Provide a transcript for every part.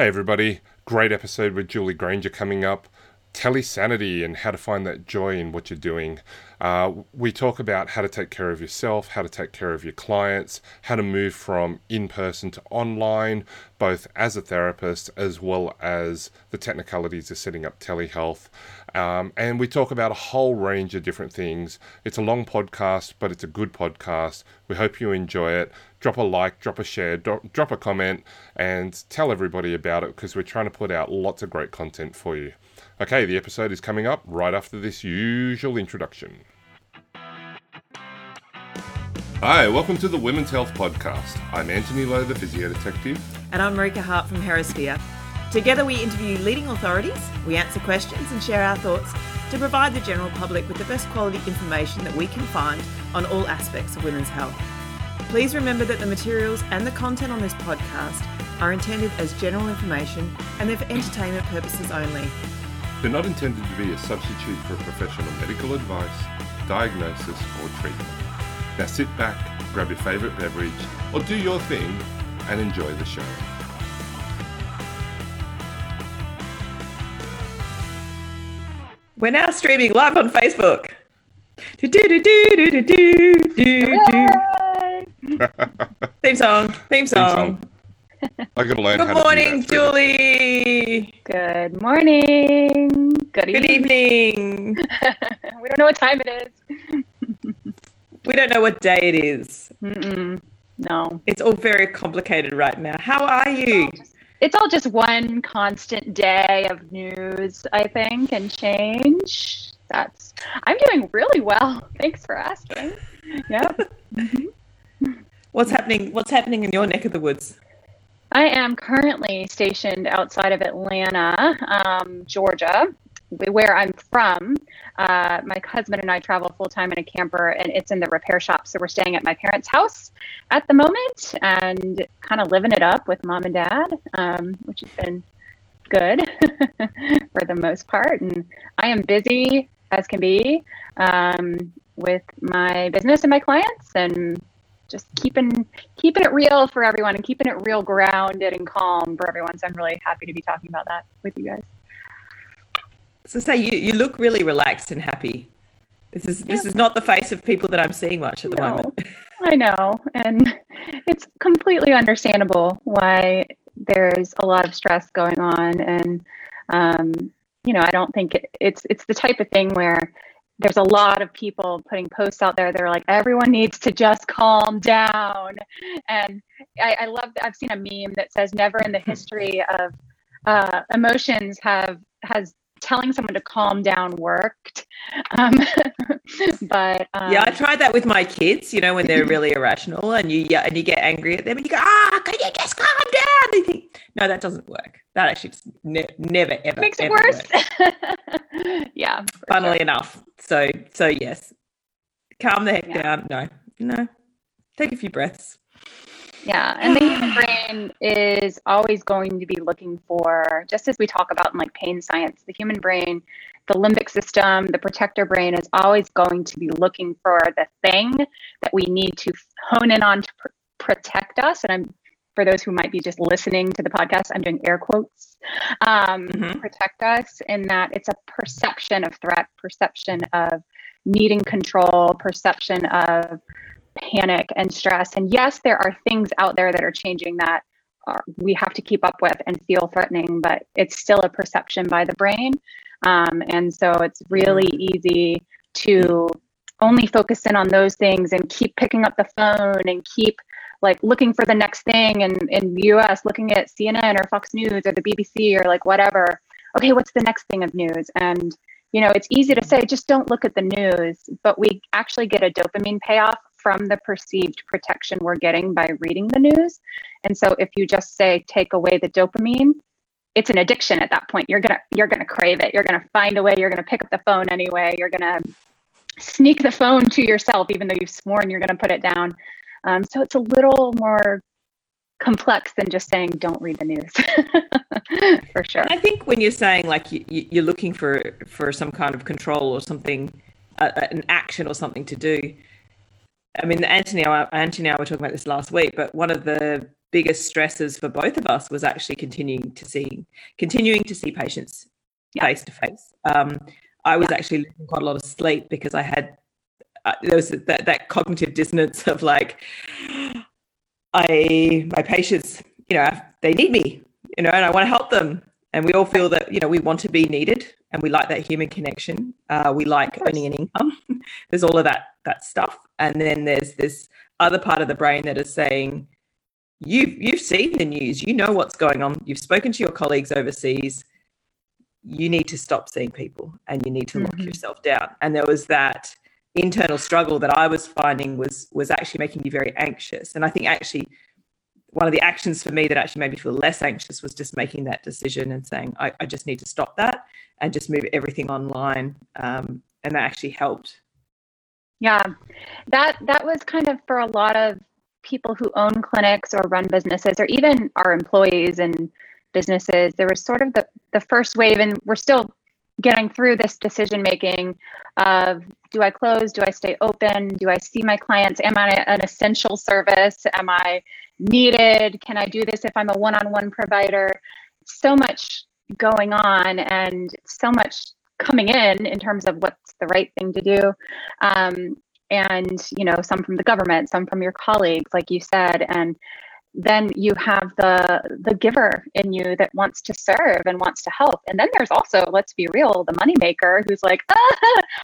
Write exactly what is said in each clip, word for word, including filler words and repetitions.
Hey everybody, great episode with Julie Granger coming up. Telesanity and how to find that joy in what you're doing. Uh, we talk about how to take care of yourself, how to take care of your clients, how to move from in-person to online, both as a therapist as well as the technicalities of setting up telehealth. Um, and we talk about a whole range of different things. It's a long podcast, but it's a good podcast. We hope you enjoy it. Drop a like, drop a share, drop, drop a comment, and tell everybody about it because we're trying to put out lots of great content for you. Okay, the episode is coming up right after this usual introduction. Hi, welcome to the Women's Health Podcast. I'm Anthony Lowe, the physio detective. And I'm Marika Hart from Herisphere. Together we interview leading authorities, we answer questions and share our thoughts to provide the general public with the best quality information that we can find on all aspects of women's health. Please remember that the materials and the content on this podcast are intended as general information and they're for entertainment purposes only. They're not intended to be a substitute for professional medical advice, diagnosis, or treatment. Now sit back, grab your favourite beverage, or do your thing and enjoy the show. We're now streaming live on Facebook. Do do do do do do do do. Theme song. Theme song. Theme song. I gotta learn Good how morning, to do that. Julie. Good morning. Good evening. Good evening. We don't know what time it is. We don't know what day it is. Mm-mm. No. It's all very complicated right now. How are you? It's all, just, it's all just one constant day of news, I think, and change. That's. I'm doing really well. Thanks for asking. Yeah. Mm-hmm. What's happening? What's happening in your neck of the woods? I am currently stationed outside of Atlanta, um, Georgia, where I'm from. Uh, my husband and I travel full-time in a camper, and it's in the repair shop. So we're staying at my parents' house at the moment and kind of living it up with mom and dad, um, which has been good for the most part. And I am busy as can be um, with my business and my clients and just keeping keeping it real for everyone and keeping it real grounded and calm for everyone. So I'm really happy to be talking about that with you guys. So say so you, you look really relaxed and happy. This is yeah. This is not the face of people that I'm seeing much at the no, moment. I know. And it's completely understandable why there's a lot of stress going on. And, um, you know, I don't think it, it's it's the type of thing where there's a lot of people putting posts out there that are like, everyone needs to just calm down. And I, I love that. I've seen a meme that says never in the history of uh, emotions have has telling someone to calm down worked. Um, but um, yeah, I tried that with my kids, you know, when they're really irrational and you and you get angry at them and you go, ah, can you just calm down? They think, no, that doesn't work. That actually just ne- never, ever makes it ever worse. Yeah. Funnily sure. enough. So, so yes, calm the heck yeah. down. No, no, take a few breaths. Yeah. And the human brain is always going to be looking for, just as we talk about in like pain science, the human brain, the limbic system, the protector brain is always going to be looking for the thing that we need to hone in on to pr- protect us. And I'm, for those who might be just listening to the podcast, I'm doing air quotes, um, mm-hmm. protect us in that it's a perception of threat, perception of needing control, perception of panic and stress. And yes, there are things out there that are changing that are, we have to keep up with and feel threatening, but it's still a perception by the brain. Um, and so it's really easy to only focus in on those things and keep picking up the phone and keep like looking for the next thing and in the U S looking at C N N or Fox News or the B B C or like whatever. Okay, what's the next thing of news? And you know, it's easy to say, just don't look at the news, but we actually get a dopamine payoff from the perceived protection we're getting by reading the news. And so if you just say, take away the dopamine, it's an addiction at that point. You're going to, you're going to crave it. You're going to find a way. You're going to pick up the phone anyway. You're going to sneak the phone to yourself, even though you've sworn you're going to put it down. Um, so it's a little more complex than just saying, don't read the news. For sure. I think when you're saying like you, you're looking for, for some kind of control or something, uh, an action or something to do, I mean, Anthony, Anthony and I were talking about this last week, but one of the biggest stresses for both of us was actually continuing to see continuing to see patients face to face. I was yeah. actually losing quite a lot of sleep because I had uh, there was that, that cognitive dissonance of like, I my patients, you know, they need me, you know, and I want to help them. And we all feel that, you know, we want to be needed and we like that human connection. Uh, we like earning an income. There's all of that that stuff. And then there's this other part of the brain that is saying, you've, you've seen the news, you know what's going on, you've spoken to your colleagues overseas, you need to stop seeing people and you need to lock mm-hmm. yourself down. And there was that internal struggle that I was finding was was actually making me very anxious. And I think actually one of the actions for me that actually made me feel less anxious was just making that decision and saying, I, I just need to stop that and just move everything online. Um, and that actually helped. Yeah, that that was kind of for a lot of people who own clinics or run businesses or even our employees and businesses, there was sort of the, the first wave, and we're still getting through this decision making of, do I close? Do I stay open? Do I see my clients? Am I an essential service? Am I needed? Can I do this if I'm a one-on-one provider? So much going on and so much coming in in terms of what's the right thing to do. Um, and, you know, some from the government, some from your colleagues, like you said, and then you have the the giver in you that wants to serve and wants to help. And then there's also, let's be real, the moneymaker who's like, ah,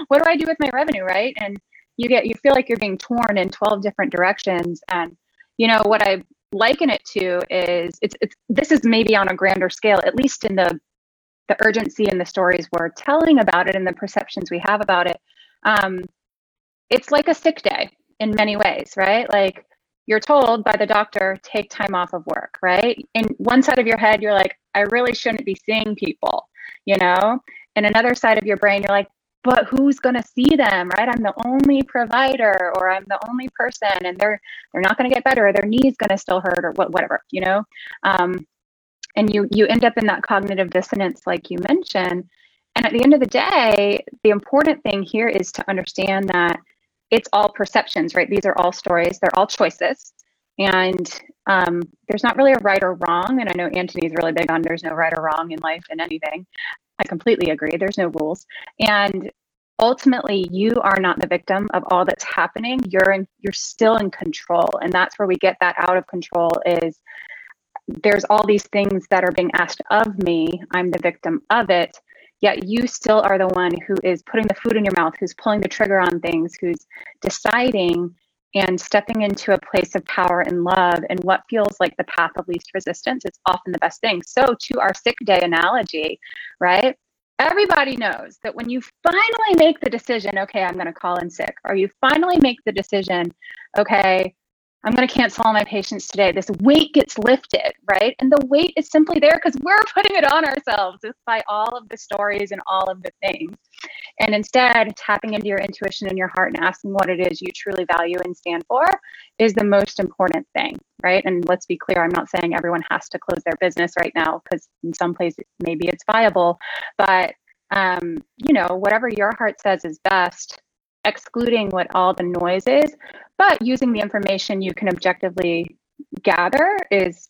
what do I do with my revenue, right? And you get, you feel like you're being torn in twelve different directions. And, you know, what I liken it to is, it's, it's this is maybe on a grander scale, at least in the the urgency and the stories we're telling about it and the perceptions we have about it. Um, it's like a sick day in many ways, right? Like, you're told by the doctor, take time off of work, right? In one side of your head, you're like, I really shouldn't be seeing people, you know? And another side of your brain, you're like, but who's gonna see them, right? I'm the only provider, or I'm the only person, and they're they're not gonna get better, or their knee's gonna still hurt, or what, whatever, you know? Um, and you you end up in that cognitive dissonance, like you mentioned. And at the end of the day, the important thing here is to understand that it's all perceptions, right? These are all stories. They're all choices. And um, there's not really a right or wrong. And I know Anthony's really big on there's no right or wrong in life and anything. I completely agree. There's no rules. And ultimately, you are not the victim of all that's happening. You're in, you're still in control. And that's where we get that out of control is there's all these things that are being asked of me. I'm the victim of it. Yet you still are the one who is putting the food in your mouth, who's pulling the trigger on things, who's deciding and stepping into a place of power and love. And what feels like the path of least resistance is often the best thing. So to our sick day analogy, right? Everybody knows that when you finally make the decision, okay, I'm going to call in sick, or you finally make the decision, okay, I'm going to cancel all my patients today. This weight gets lifted, right? And the weight is simply there because we're putting it on ourselves by all of the stories and all of the things. And instead, tapping into your intuition and your heart and asking what it is you truly value and stand for is the most important thing, right? And let's be clear, I'm not saying everyone has to close their business right now because in some places maybe it's viable, but um, you know, whatever your heart says is best, excluding what all the noise is, but using the information you can objectively gather is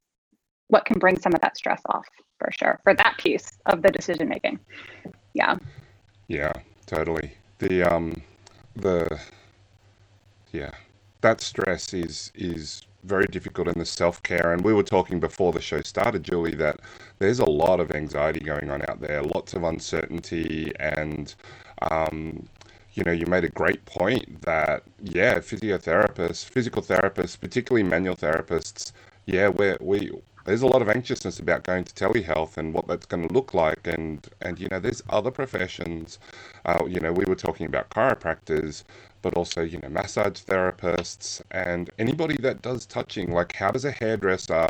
what can bring some of that stress off for sure, for that piece of the decision making. Yeah. Yeah, totally. The, um, the, yeah, that stress is, is very difficult in the self-care. And we were talking before the show started, Julie, that there's a lot of anxiety going on out there, lots of uncertainty and, um, you know, you made a great point that, yeah, physiotherapists, physical therapists, particularly manual therapists, yeah, we're, we there's a lot of anxiousness about going to telehealth and what that's going to look like. And, and you know, there's other professions, uh, you know, we were talking about chiropractors, but also, you know, massage therapists and anybody that does touching. Like, how does a hairdresser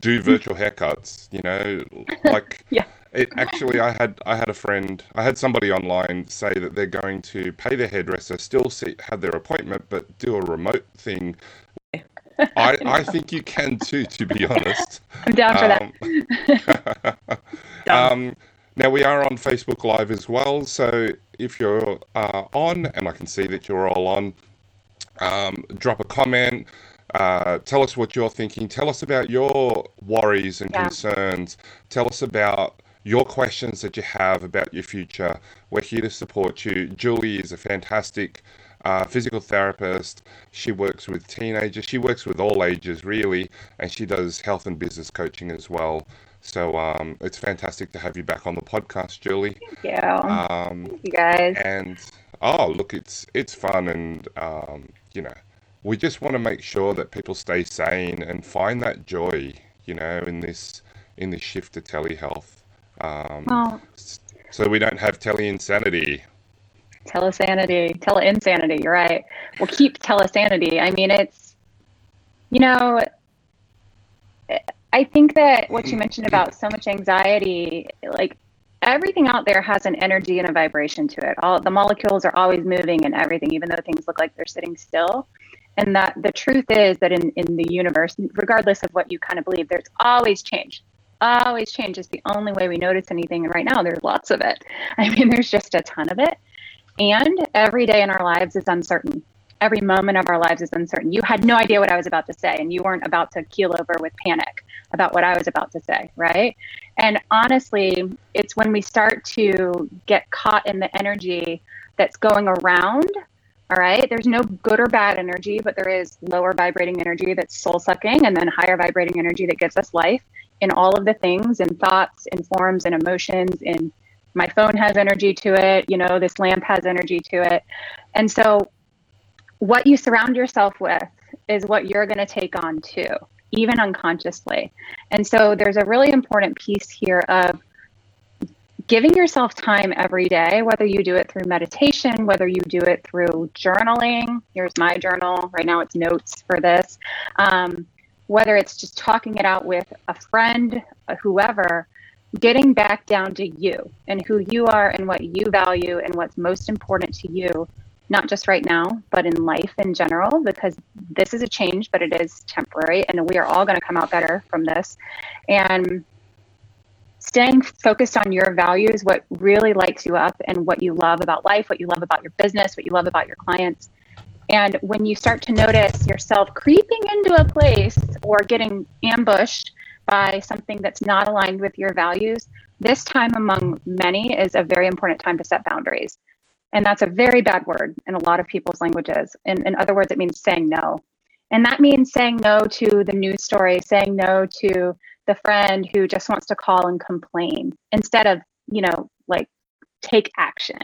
do virtual haircuts, you know, like... yeah. It actually, I had I had a friend, I had somebody online say that they're going to pay their hairdresser, still see, have their appointment, but do a remote thing. I, I, I think you can too, to be honest. I'm down um, for that. um, now, we are on Facebook Live as well, so if you're uh, on, and I can see that you're all on, um, drop a comment. Uh, tell us what you're thinking. Tell us about your worries and yeah. concerns. Tell us about your questions that you have about your future. We're here to support you. Julie is a fantastic uh, physical therapist. She works with teenagers. She works with all ages, really. And she does health and business coaching as well. So um, it's fantastic to have you back on the podcast, Julie. Thank you. Um, Thank you, guys. And, oh, look, it's it's fun. And, um, you know, we just want to make sure that people stay sane and find that joy, you know, in this in this shift to telehealth. Um, oh. So we don't have tele-insanity. Telesanity. Tele-insanity, you're right. We'll keep telesanity. I mean, it's, you know... It, I think that what you mentioned about so much anxiety, like everything out there has an energy and a vibration to it. All the molecules are always moving and everything, even though things look like they're sitting still. And that the truth is that in, in the universe, regardless of what you kind of believe, there's always change. Always change is the only way we notice anything. And right now there's lots of it. I mean, there's just a ton of it. And every day in our lives is uncertain. Every moment of our lives is uncertain. You had no idea what I was about to say, and you weren't about to keel over with panic about what I was about to say, right? And honestly, it's when we start to get caught in the energy that's going around, all right? There's no good or bad energy, but there is lower vibrating energy that's soul-sucking, and then higher vibrating energy that gives us life in all of the things, in thoughts, in forms, in emotions, in my phone has energy to it, you know, this lamp has energy to it. And so what you surround yourself with is what you're going to take on too, even unconsciously. And so there's a really important piece here of giving yourself time every day, whether you do it through meditation, whether you do it through journaling. Here's my journal. Right now it's notes for this. Um, whether it's just talking it out with a friend, whoever, getting back down to you and who you are and what you value and what's most important to you. Not just right now, but in life in general, because this is a change, but it is temporary, and we are all going to come out better from this. And staying focused on your values, what really lights you up, and what you love about life, what you love about your business, what you love about your clients. And when you start to notice yourself creeping into a place or getting ambushed by something that's not aligned with your values, this time among many is a very important time to set boundaries. And that's a very bad word in a lot of people's languages. In, in other words, it means saying no. And that means saying no to the news story, saying no to the friend who just wants to call and complain instead of, you know, like take action.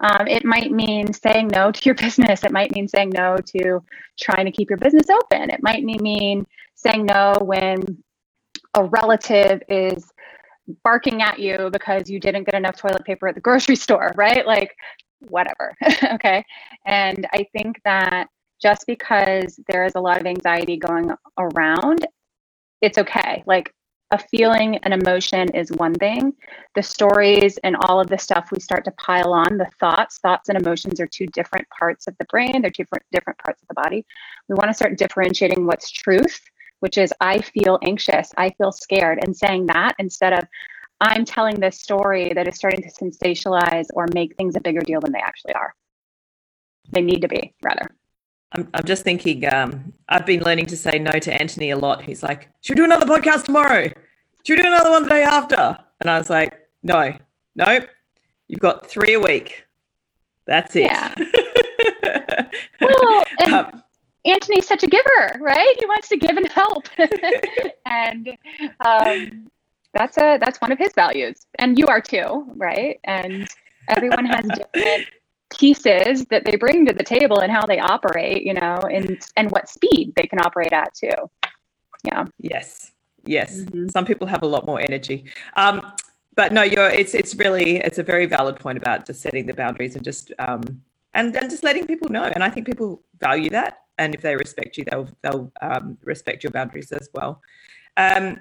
Um, it might mean saying no to your business. It might mean saying no to trying to keep your business open. It might mean saying no when a relative is barking at you because you didn't get enough toilet paper at the grocery store, right? Like, whatever. Okay. And I think that just because there is a lot of anxiety going around, it's okay. Like a feeling, an emotion is one thing. The stories and all of the stuff we start to pile on, the thoughts, thoughts and emotions are two different parts of the brain. They're two different, different parts of the body. We want to start differentiating what's truth, which is I feel anxious, I feel scared, and saying that instead of I'm telling this story that is starting to sensationalize or make things a bigger deal than they actually are. They need to be, rather. I'm, I'm just thinking, um, I've been learning to say no to Anthony a lot. He's like, should we do another podcast tomorrow? Should we do another one the day after? And I was like, no, nope. You've got three a week. That's it. Yeah. Well, and um, Anthony's such a giver, right? He wants to give and help. and, um, That's a that's one of his values, and you are too, right? And everyone has different pieces that they bring to the table and how they operate, you know, and and what speed they can operate at too. Yeah. Yes. Yes. Mm-hmm. Some people have a lot more energy, um, but no, you're. It's it's really it's a very valid point about just setting the boundaries and just um and, and just letting people know. And I think people value that, and if they respect you, they'll they'll um, respect your boundaries as well. Um,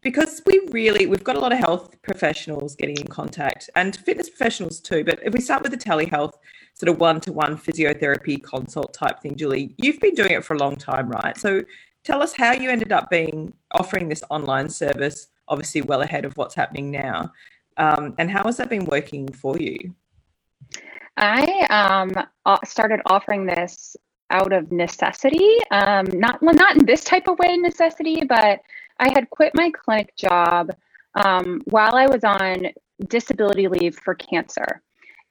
Because we really, we've got a lot of health professionals getting in contact and fitness professionals too. But if we start with the telehealth sort of one-to-one physiotherapy consult type thing, Julie, you've been doing it for a long time, right? So tell us how you ended up being offering this online service, obviously well ahead of what's happening now. Um, and how has that been working for you? I um, started offering this out of necessity, um, not well, not in this type of way necessity, but I had quit my clinic job um, while I was on disability leave for cancer.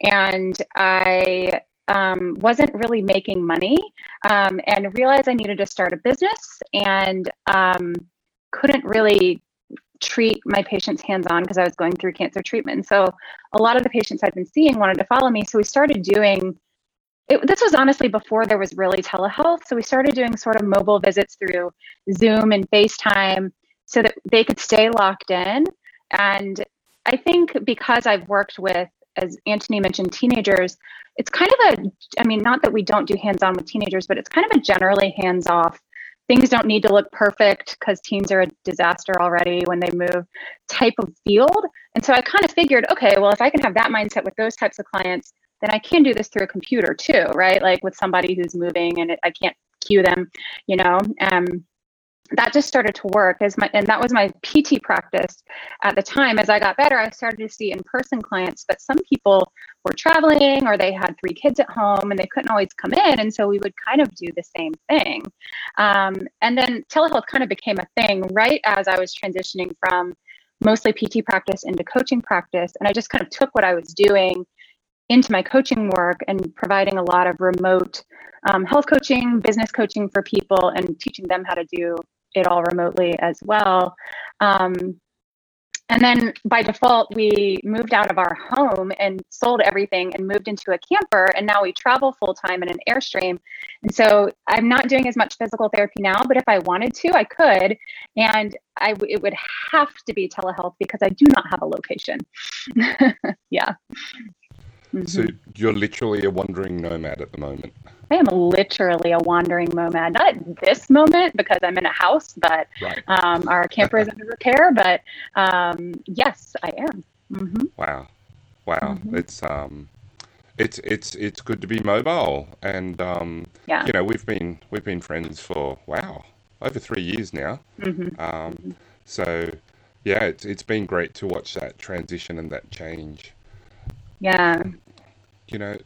And I um, wasn't really making money um, and realized I needed to start a business, and um, couldn't really treat my patients hands-on because I was going through cancer treatment. So a lot of the patients I'd been seeing wanted to follow me. So we started doing, it, this was honestly before there was really telehealth. So we started doing sort of mobile visits through Zoom and FaceTime so that they could stay locked in. And I think because I've worked with, as Anthony mentioned, teenagers, it's kind of a, I mean, not that we don't do hands-on with teenagers, but it's kind of a generally hands-off. Things don't need to look perfect because teens are a disaster already when they move type of field. And so I kind of figured, okay, well, if I can have that mindset with those types of clients, then I can do this through a computer too, right? Like with somebody who's moving and it, I can't cue them, you know? Um, that just started to work as my, and that was my P T practice at the time. As I got better, I started to see in-person clients, but some people were traveling or they had three kids at home and they couldn't always come in. And so we would kind of do the same thing. Um, and then telehealth kind of became a thing right as I was transitioning from mostly P T practice into coaching practice. And I just kind of took what I was doing into my coaching work and providing a lot of remote um, health coaching, business coaching for people, and teaching them how to do it all remotely as well. Um, and then by default, we moved out of our home and sold everything and moved into a camper. And now we travel full time in an Airstream. And so I'm not doing as much physical therapy now, but if I wanted to, I could. And I w- it would have to be telehealth because I do not have a location. Yeah. Mm-hmm. So you're literally a wandering nomad at the moment. I am literally a wandering nomad, not at this moment because I'm in a house, but right. um, our camper is under repair. But um, yes, I am. Mm-hmm. Wow, wow! Mm-hmm. It's um, it's it's it's good to be mobile, and um, yeah. you know, we've been we've been friends for wow over three years now. Mm-hmm. Um, so yeah, it's it's been great to watch that transition and that change. Yeah. You know,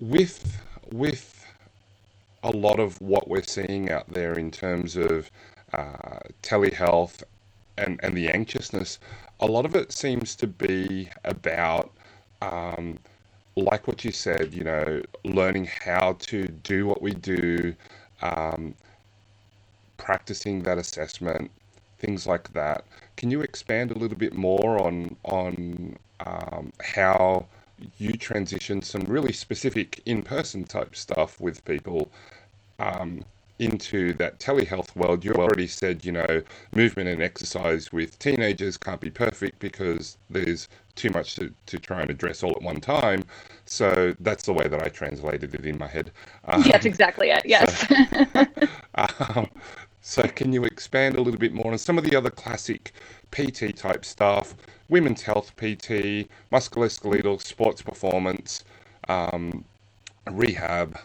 with with a lot of what we're seeing out there in terms of uh, telehealth and, and the anxiousness, a lot of it seems to be about, um, like what you said, you know, learning how to do what we do, um, practicing that assessment, things like that. Can you expand a little bit more on, on um, how you transitioned some really specific in-person type stuff with people um, into that telehealth world? You already said, you know, movement and exercise with teenagers can't be perfect because there's too much to, to try and address all at one time. So that's the way that I translated it in my head. Um, yeah, that's exactly it. Yes. So, um, so can you expand a little bit more on some of the other classic P T type stuff? Women's health P T, musculoskeletal, sports performance, um, rehab.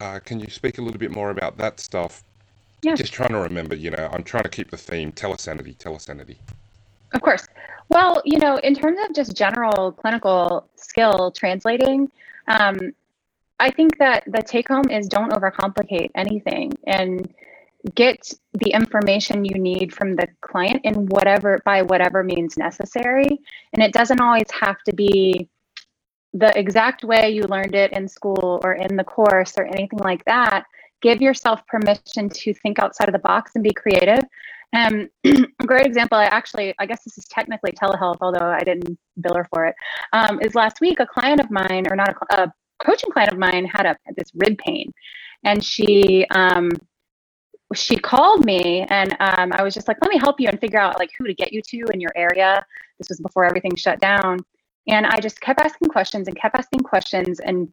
Uh, can you speak a little bit more about that stuff? Yeah. Just trying to remember, you know, I'm trying to keep the theme, telesanity, telesanity. Of course. Well, you know, in terms of just general clinical skill translating, um, I think that the take home is don't overcomplicate anything and get the information you need from the client in whatever, by whatever means necessary. And it doesn't always have to be the exact way you learned it in school or in the course or anything like that. Give yourself permission to think outside of the box and be creative. Um, a great example, I actually, I guess this is technically telehealth, although I didn't bill her for it, um, is last week a client of mine, or not a, a coaching client of mine, had a, this rib pain. And she, um, she called me and um, I was just like, let me help you and figure out like who to get you to in your area. This was before everything shut down. And I just kept asking questions and kept asking questions. And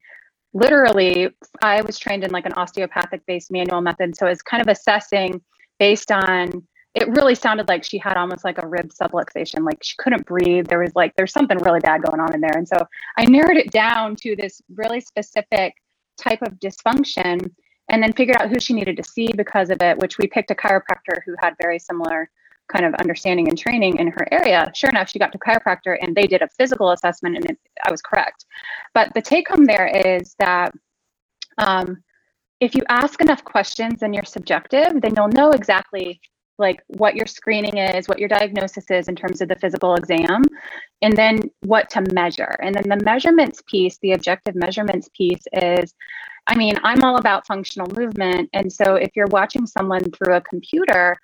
literally I was trained in like an osteopathic based manual method. So it's kind of assessing based on, it really sounded like she had almost like a rib subluxation. Like she couldn't breathe. There was like, there's something really bad going on in there. And so I narrowed it down to this really specific type of dysfunction, and then figured out who she needed to see because of it, which we picked a chiropractor who had very similar kind of understanding and training in her area. Sure enough, she got to chiropractor and they did a physical assessment and it, I was correct. But the take home there is that um, if you ask enough questions and you're subjective, then you'll know exactly like what your screening is, what your diagnosis is in terms of the physical exam, and then what to measure. And then the measurements piece, the objective measurements piece is, I mean, I'm all about functional movement. And so if you're watching someone through a computer,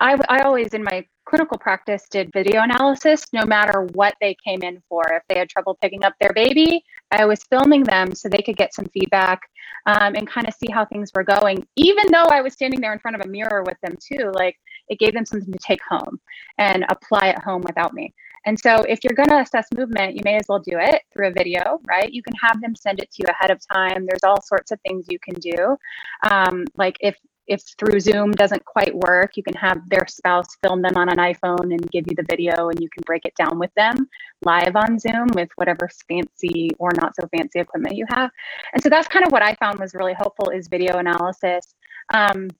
I, I always in my clinical practice did video analysis, no matter what they came in for. If they had trouble picking up their baby, I was filming them so they could get some feedback um, and kind of see how things were going, even though I was standing there in front of a mirror with them too. Like, it gave them something to take home and apply at home without me. And so if you're going to assess movement, you may as well do it through a video, right? You can have them send it to you ahead of time. There's all sorts of things you can do. Um, like if If through Zoom doesn't quite work, you can have their spouse film them on an iPhone and give you the video, and you can break it down with them live on Zoom with whatever fancy or not so fancy equipment you have. And so that's kind of what I found was really helpful, is video analysis. Um,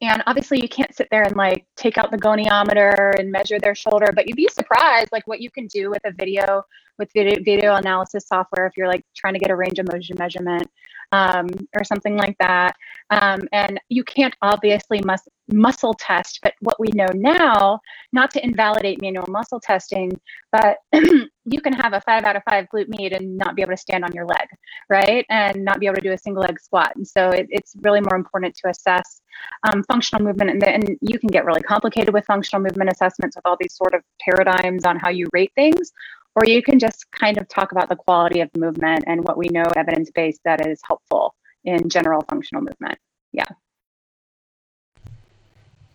and obviously you can't sit there and like take out the goniometer and measure their shoulder, but you'd be surprised like what you can do with a video, with video, video analysis software if you're like trying to get a range of motion measurement. Um, or something like that. Um, and you can't obviously mus- muscle test, but what we know now, not to invalidate manual muscle testing, but you can have a five out of five glute med and not be able to stand on your leg, right? And not be able to do a single leg squat. And so it, it's really more important to assess um, functional movement. And, and you can get really complicated with functional movement assessments with all these sort of paradigms on how you rate things. Or you can just kind of talk about the quality of movement and what we know evidence-based that is helpful in general functional movement. Yeah.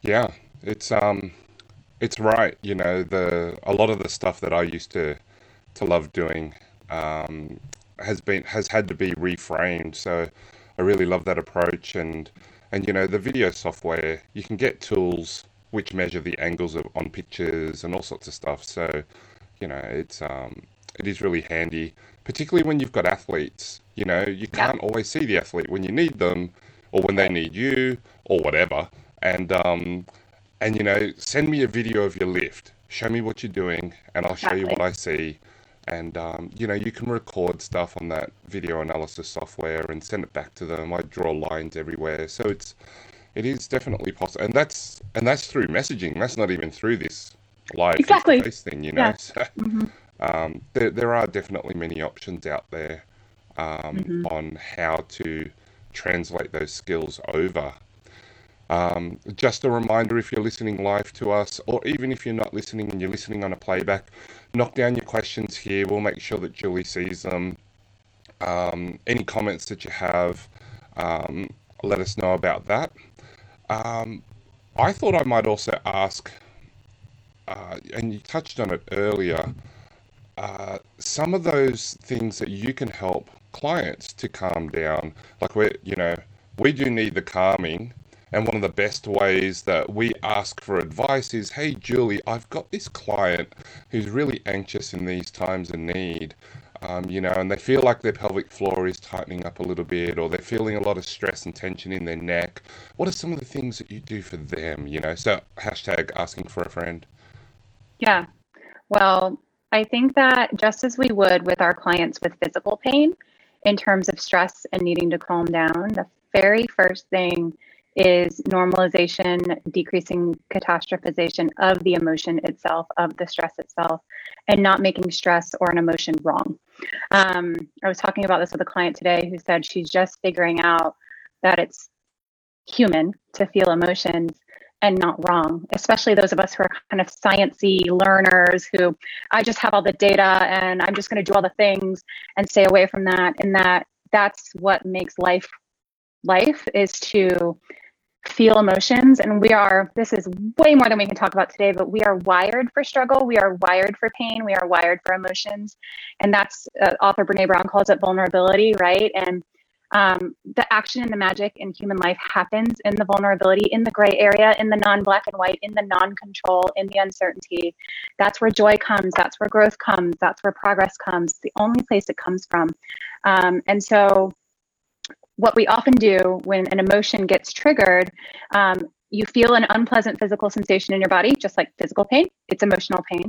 Yeah, it's um, it's right. You know, the a lot of the stuff that I used to to love doing um, has been has had to be reframed. So I really love that approach. And and you know, the video software, you can get tools which measure the angles of, on pictures and all sorts of stuff. So. You know, it's um, it is really handy, particularly when you've got athletes. You know, you can't yeah. always see the athlete when you need them, or when they need you, or whatever. And um, and you know, send me a video of your lift. Show me what you're doing, and I'll exactly. show you what I see. And um, you know, you can record stuff on that video analysis software and send it back to them. I draw lines everywhere, so it's it is definitely possible. And that's and that's through messaging. That's not even through this. Live exactly. face thing, you know. Yeah. So, mm-hmm. um, there there are definitely many options out there um, mm-hmm. on how to translate those skills over. Um, just a reminder, if you're listening live to us, or even if you're not listening and you're listening on a playback, knock down your questions here. We'll make sure that Julie sees them. Um, any comments that you have, um, let us know about that. Um, I thought I might also ask. Uh, and you touched on it earlier, uh, some of those things that you can help clients to calm down, like we, you know, we do need the calming. And one of the best ways that we ask for advice is, hey, Julie, I've got this client who's really anxious in these times of need, um, you know, and they feel like their pelvic floor is tightening up a little bit, or they're feeling a lot of stress and tension in their neck. What are some of the things that you do for them? You know, so hashtag asking for a friend. Yeah, well, I think that just as we would with our clients with physical pain in terms of stress and needing to calm down, the very first thing is normalization, decreasing catastrophization of the emotion itself, of the stress itself, and not making stress or an emotion wrong. Um, I was talking about this with a client today who said she's just figuring out that it's human to feel emotions. And not wrong, especially those of us who are kind of sciencey learners who I just have all the data and I'm just going to do all the things and stay away from that. And that that's what makes life life is to feel emotions. And we are, this is way more than we can talk about today, but we are wired for struggle. We are wired for pain. We are wired for emotions. And that's uh, author Brené Brown calls it vulnerability, right? And Um, the action and the magic in human life happens in the vulnerability, in the gray area, in the non-black and white, in the non-control, in the uncertainty. That's where joy comes. That's where growth comes. That's where progress comes. It's the only place it comes from. Um, and so what we often do when an emotion gets triggered, um, you feel an unpleasant physical sensation in your body, just like physical pain. It's emotional pain.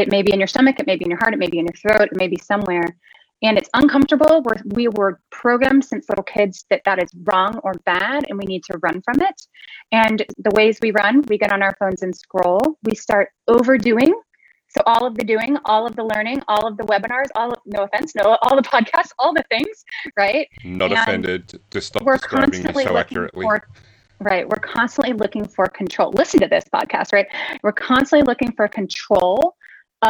It may be in your stomach. It may be in your heart. It may be in your throat. It may be somewhere. And it's uncomfortable. We're, we were programmed since little kids that that is wrong or bad, and we need to run from it. And the ways we run, we get on our phones and scroll. We start overdoing. So all of the doing, all of the learning, all of the webinars, all of, no offense, no, all the podcasts, all the things, right? Not and offended. Just stop describing me so accurately. For, right. We're constantly looking for control. Listen to this podcast, right? We're constantly looking for control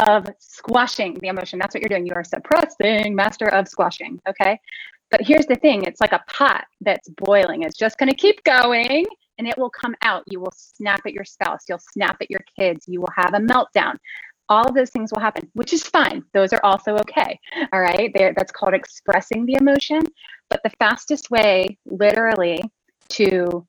of squashing the emotion. That's what you're doing. You are suppressing, master of squashing. Okay. But here's the thing. It's like a pot that's boiling. It's just going to keep going. And it will come out. You will snap at your spouse. You'll snap at your kids. You will have a meltdown. All of those things will happen, which is fine. Those are also okay. All right. They're, that's called expressing the emotion. But the fastest way, literally, to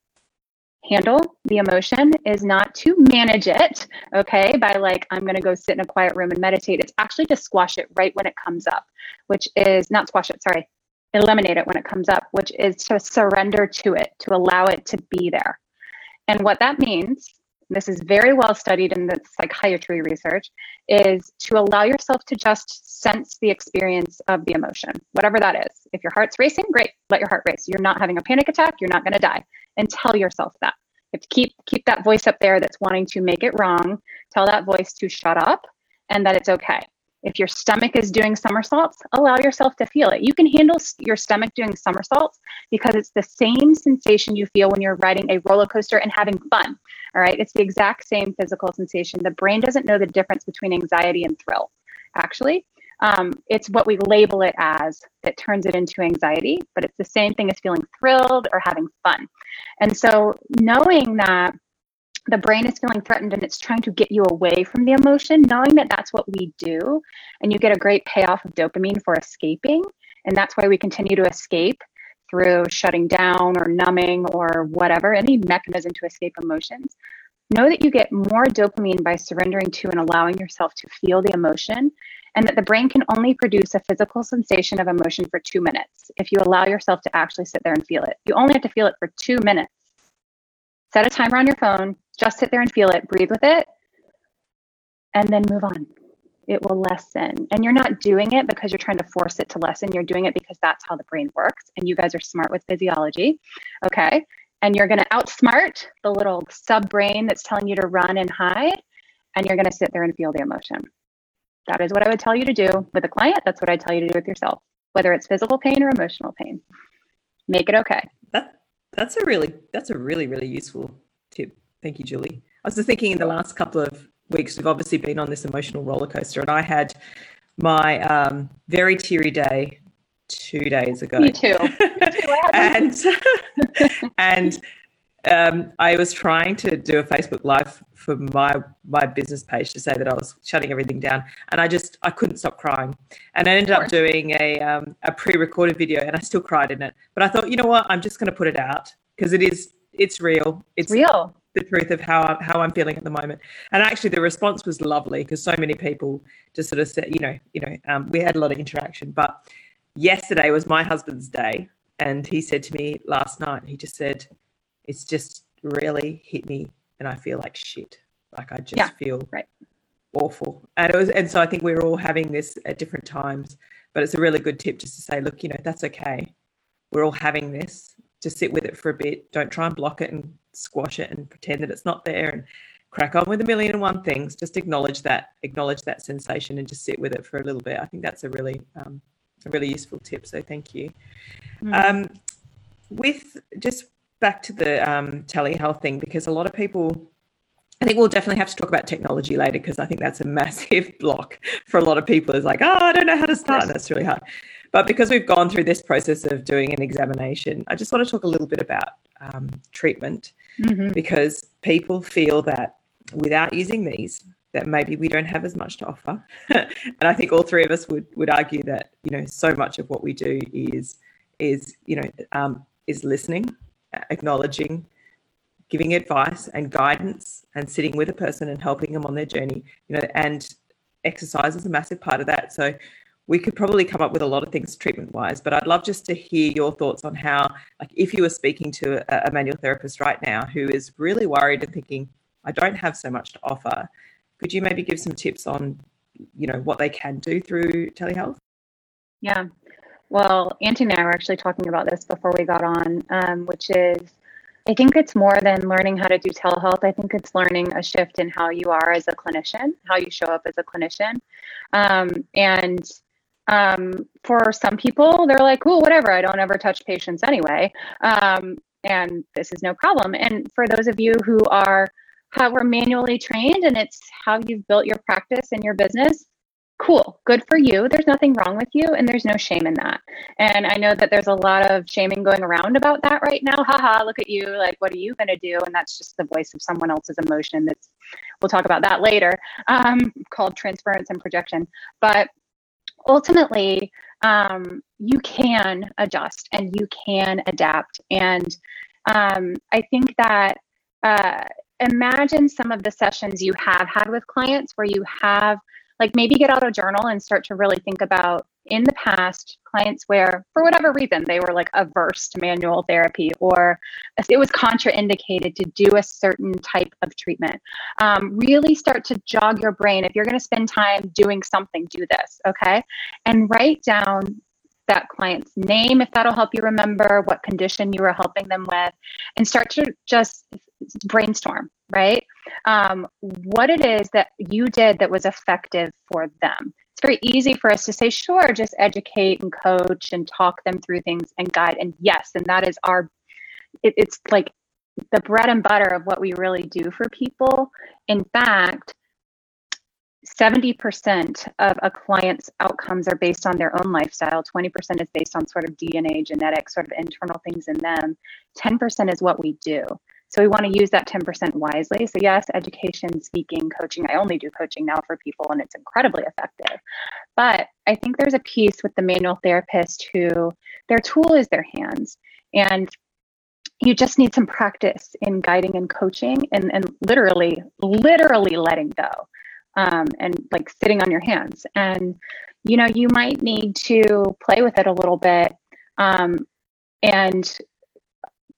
handle the emotion is not to manage it, okay, by like, I'm going to go sit in a quiet room and meditate. It's actually to squash it right when it comes up, which is not squash it, sorry. eliminate it when it comes up, which is to surrender to it, to allow it to be there. And what that means, this is very well studied in the psychiatry research, is to allow yourself to just sense the experience of the emotion, whatever that is. If your heart's racing, great, let your heart race. You're not having a panic attack, you're not going to die. And tell yourself that. You have to keep, keep that voice up there that's wanting to make it wrong. Tell that voice to shut up and that it's okay. If your stomach is doing somersaults, allow yourself to feel it. You can handle your stomach doing somersaults because it's the same sensation you feel when you're riding a roller coaster and having fun, all right? It's the exact same physical sensation. The brain doesn't know the difference between anxiety and thrill, actually. Um, it's what we label it as that turns it into anxiety, but it's the same thing as feeling thrilled or having fun. And so knowing that the brain is feeling threatened and it's trying to get you away from the emotion, knowing that that's what we do, and you get a great payoff of dopamine for escaping. And that's why we continue to escape through shutting down or numbing or whatever, any mechanism to escape emotions. Know that you get more dopamine by surrendering to and allowing yourself to feel the emotion, and that the brain can only produce a physical sensation of emotion for two minutes if you allow yourself to actually sit there and feel it. You only have to feel it for two minutes. Set a timer on your phone, just sit there and feel it, breathe with it, and then move on. It will lessen. And you're not doing it because you're trying to force it to lessen. You're doing it because that's how the brain works. And you guys are smart with physiology, okay? And you're going to outsmart the little sub-brain that's telling you to run and hide, and you're going to sit there and feel the emotion. That is what I would tell you to do with a client. That's what I tell you to do with yourself, whether it's physical pain or emotional pain. Make it okay. That, that's a really, that's a really, really useful tip. Thank you, Julie. I was just thinking in the last couple of weeks, we've obviously been on this emotional roller coaster, and I had my um, very teary day two days ago. Me too. Me too. and and um, I was trying to do a Facebook Live for my my business page to say that I was shutting everything down, and I just I couldn't stop crying, and I ended up doing a um, a pre-recorded video, and I still cried in it. But I thought, you know what, I'm just going to put it out because it is it's real. It's real. The truth of how I'm, how I'm feeling at the moment. And actually the response was lovely because so many people just sort of said, you know, you know, um, we had a lot of interaction. But yesterday was my husband's day, and he said to me last night, he just said, it's just really hit me and I feel like shit. Like I just yeah, feel right. awful. And it was, and so I think we were all having this at different times, but it's a really good tip just to say, look, you know, that's okay. We're all having this. Just sit with it for a bit. Don't try and block it and squash it and pretend that it's not there and crack on with a million and one things. Just acknowledge that, acknowledge that sensation and just sit with it for a little bit. I think that's a really, um, a really useful tip. So thank you. Mm-hmm. Um, with just back to the um, telehealth thing, because a lot of people, I think we'll definitely have to talk about technology later, because I think that's a massive block for a lot of people. It's like, oh, I don't know how to start. And that's really hard. But because we've gone through this process of doing an examination, I just want to talk a little bit about um, treatment, mm-hmm. because people feel that without using these, that maybe we don't have as much to offer. And I think all three of us would would argue that, you know, so much of what we do is, is you know, um, is listening, acknowledging, giving advice and guidance and sitting with a person and helping them on their journey, you know, and exercise is a massive part of that. So we could probably come up with a lot of things treatment wise, but I'd love just to hear your thoughts on how, like if you were speaking to a, a manual therapist right now who is really worried and thinking, I don't have so much to offer, could you maybe give some tips on, you know, what they can do through telehealth? Yeah. Well, Anthony and I were actually talking about this before we got on, um, which is, I think it's more than learning how to do telehealth. I think it's learning a shift in how you are as a clinician, how you show up as a clinician. Um, and um, for some people, they're like, cool, whatever, I don't ever touch patients anyway. Um, and this is no problem. And for those of you who are, how we're manually trained and it's how you've built your practice and your business, cool, good for you. There's nothing wrong with you, and there's no shame in that. And I know that there's a lot of shaming going around about that right now. Haha, look at you. Like, what are you going to do? And that's just the voice of someone else's emotion. That's, we'll talk about that later, um, called transference and projection. But ultimately, um, you can adjust and you can adapt. And um, I think that uh, imagine some of the sessions you have had with clients where you have, like, maybe get out a journal and start to really think about, in the past, clients where, for whatever reason, they were like averse to manual therapy, or it was contraindicated to do a certain type of treatment. Um, really start to jog your brain. If you're going to spend time doing something, do this, okay? And write down that client's name, if that'll help you remember what condition you were helping them with, and start to just brainstorm, right? Um, what it is that you did that was effective for them. It's very easy for us to say, sure, just educate and coach and talk them through things and guide. And yes, and that is our, it, it's like the bread and butter of what we really do for people. In fact, seventy percent of a client's outcomes are based on their own lifestyle. twenty percent is based on sort of D N A, genetics, sort of internal things in them. ten percent is what we do. So we want to use that ten percent wisely. So yes, education, speaking, coaching. I only do coaching now for people, and it's incredibly effective. But I think there's a piece with the manual therapist who their tool is their hands. And you just need some practice in guiding and coaching and, and literally, literally letting go. Um, and like sitting on your hands. And, you know, you might need to play with it a little bit, um, and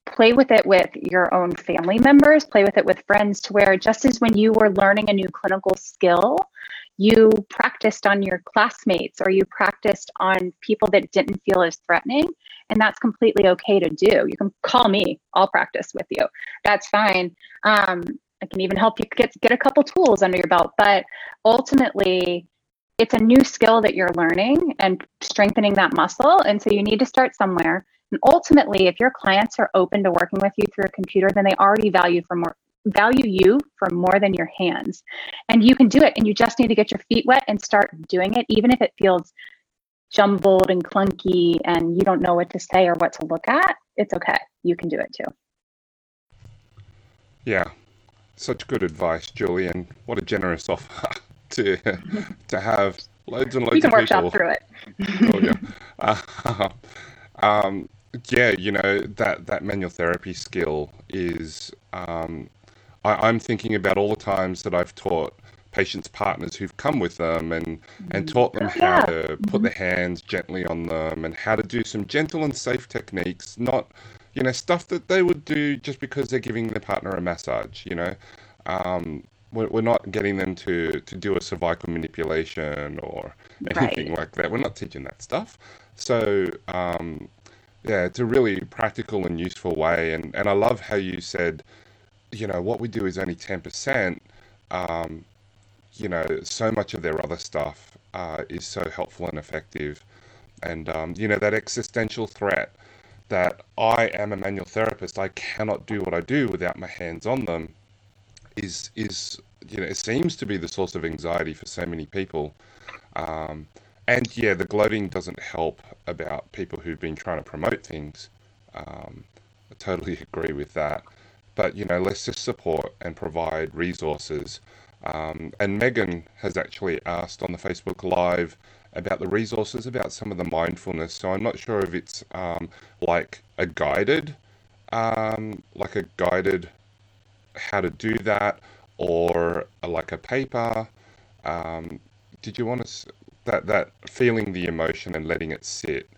play with it with your own family members, play with it with friends, to where just as when you were learning a new clinical skill, you practiced on your classmates or you practiced on people that didn't feel as threatening. And that's completely okay to do. You can call me, I'll practice with you. That's fine. Um, I can even help you get get a couple tools under your belt, but ultimately it's a new skill that you're learning and strengthening that muscle. And so you need to start somewhere. And ultimately, if your clients are open to working with you through a computer, then they already value for more value you for more than your hands. And you can do it, and you just need to get your feet wet and start doing it, even if it feels jumbled and clunky and you don't know what to say or what to look at. It's okay. You can do it too. Yeah. Such good advice, Julie, and what a generous offer to to have loads and loads of people. We can workshop through it. Oh, yeah. Uh, um, yeah, you know, that, that manual therapy skill is, um, I, I'm thinking about all the times that I've taught patients' partners who've come with them and, and taught them how yeah. to put their hands gently on them and how to do some gentle and safe techniques, not, you know, stuff that they would do just because they're giving their partner a massage, you know. Um, we're, we're not getting them to, to do a cervical manipulation or anything right. like that. We're not teaching that stuff. So, um, yeah, it's a really practical and useful way. And, and I love how you said, you know, what we do is only ten percent, um, you know, so much of their other stuff uh, is so helpful and effective. And, um, you know, that existential threat that I am a manual therapist, I cannot do what I do without my hands on them, is, is you know, it seems to be the source of anxiety for so many people. Um, and yeah, the gloating doesn't help about people who've been trying to promote things. Um, I totally agree with that. But, you know, let's just support and provide resources. Um, and Megan has actually asked on the Facebook Live about the resources, about some of the mindfulness. So I'm not sure if it's um, like a guided, um, like a guided how to do that, or a, like a paper. Um, did you want to, that, that feeling the emotion and letting it sit?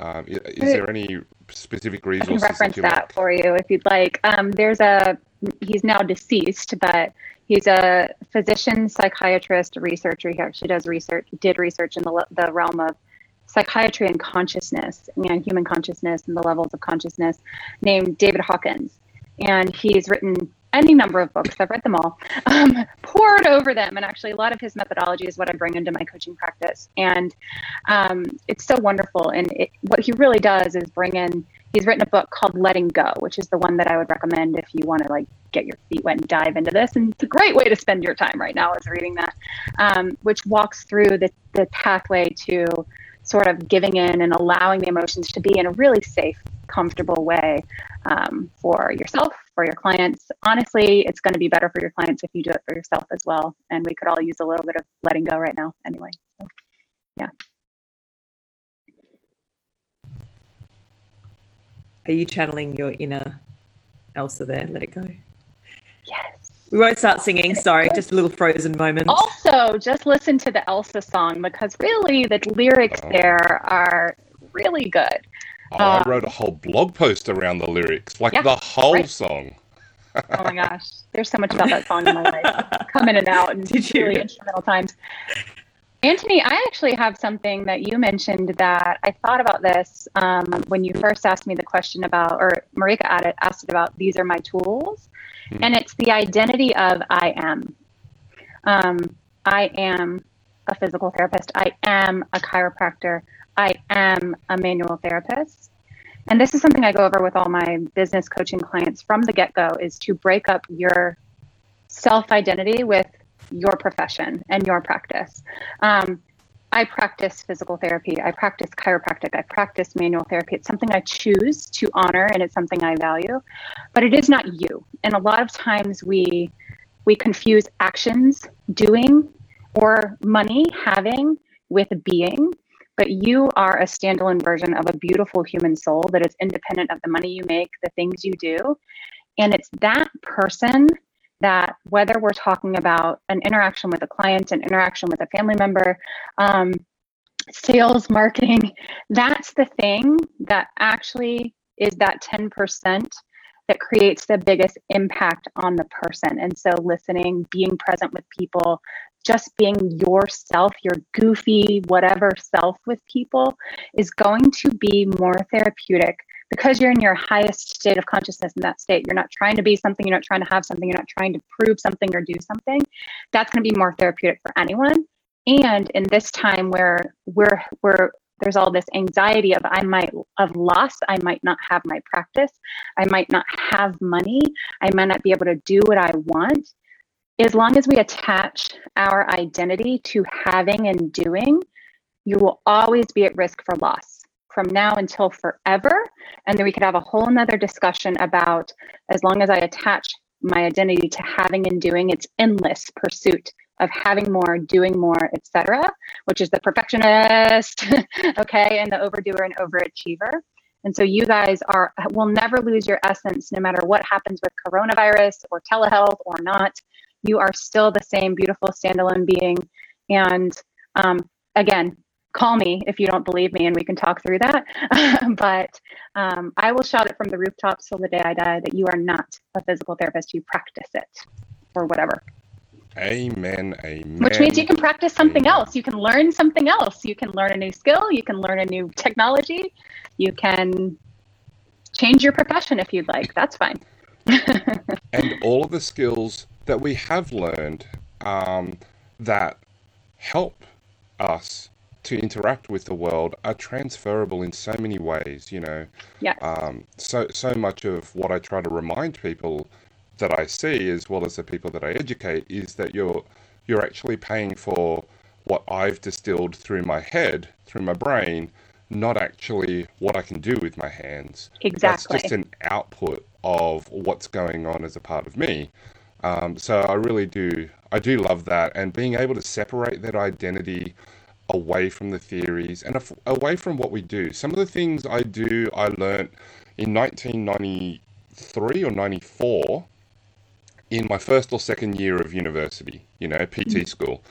Um, is, is there any specific resources? I can reference that, that like? for you if you'd like. Um, there's a, he's now deceased, but he's a physician, psychiatrist, researcher. He actually does research, did research in the, the realm of psychiatry and consciousness, you know, human consciousness and the levels of consciousness, named David Hawkins. And he's written any number of books. I've read them all, um, poured over them. And actually a lot of his methodology is what I bring into my coaching practice. And um, it's so wonderful. And it, what he really does is bring in, he's written a book called Letting Go, which is the one that I would recommend if you want to like get your feet wet and dive into this. And it's a great way to spend your time right now is reading that, um, which walks through the, the pathway to sort of giving in and allowing the emotions to be in a really safe, comfortable way um, for yourself, for your clients. Honestly, it's going to be better for your clients if you do it for yourself as well. And we could all use a little bit of letting go right now anyway. So, yeah. Are you channeling your inner Elsa there? Let it go. Yes. We won't start singing, sorry, just a little frozen moment. Also, just listen to the Elsa song because really the lyrics there are really good. Oh, um, I wrote a whole blog post around the lyrics, like yeah, the whole right. song. Oh my gosh, there's so much about that song in my life, come in and out and really instrumental times. Anthony, I actually have something that you mentioned that I thought about this um, when you first asked me the question about, or Marika asked it about, these are my tools. And it's the identity of I am. Um, I am a physical therapist. I am a chiropractor. I am a manual therapist. And this is something I go over with all my business coaching clients from the get-go is to break up your self-identity with your profession and your practice. Um, I practice physical therapy. I practice chiropractic. I practice manual therapy. It's something I choose to honor and it's something I value, but it is not you. And a lot of times we we confuse actions, doing, or money, having, with being, but you are a standalone version of a beautiful human soul that is independent of the money you make, the things you do. And it's that person that whether we're talking about an interaction with a client, an interaction with a family member, um, sales, marketing, that's the thing that actually is that ten percent that creates the biggest impact on the person. And so listening, being present with people, just being yourself, your goofy, whatever self with people is going to be more therapeutic because you're in your highest state of consciousness in that state. You're not trying to be something. You're not trying to have something. You're not trying to prove something or do something. That's going to be more therapeutic for anyone. And in this time where we're, we're, there's all this anxiety of I might of loss, I might not have my practice, I might not have money, I might not be able to do what I want. As long as we attach our identity to having and doing, you will always be at risk for loss from now until forever. And then we could have a whole nother discussion about as long as I attach my identity to having and doing, it's endless pursuit of having more, doing more, et cetera, which is the perfectionist, okay, and the overdoer and overachiever. And so you guys are will never lose your essence no matter what happens with coronavirus or telehealth or not. You are still the same beautiful standalone being. And um, again, call me if you don't believe me and we can talk through that. But um, I will shout it from the rooftops till the day I die that you are not a physical therapist, you practice it or whatever. Amen, amen. Which means you can practice something amen. else. You can learn something else. You can learn a new skill. You can learn a new technology. You can change your profession if you'd like. That's fine. And all of the skills that we have learned um, that help us to interact with the world are transferable in so many ways, you know. Yes. Um, so, so much of what I try to remind people that I see, as well as the people that I educate, is that you're you're actually paying for what I've distilled through my head, through my brain, not actually what I can do with my hands. Exactly. That's just an output of what's going on as a part of me. Um, so I really do, I do love that. And being able to separate that identity away from the theories and af- away from what we do. Some of the things I do, I learned in nineteen ninety-three or ninety-four in my first or second year of university, you know, P T school.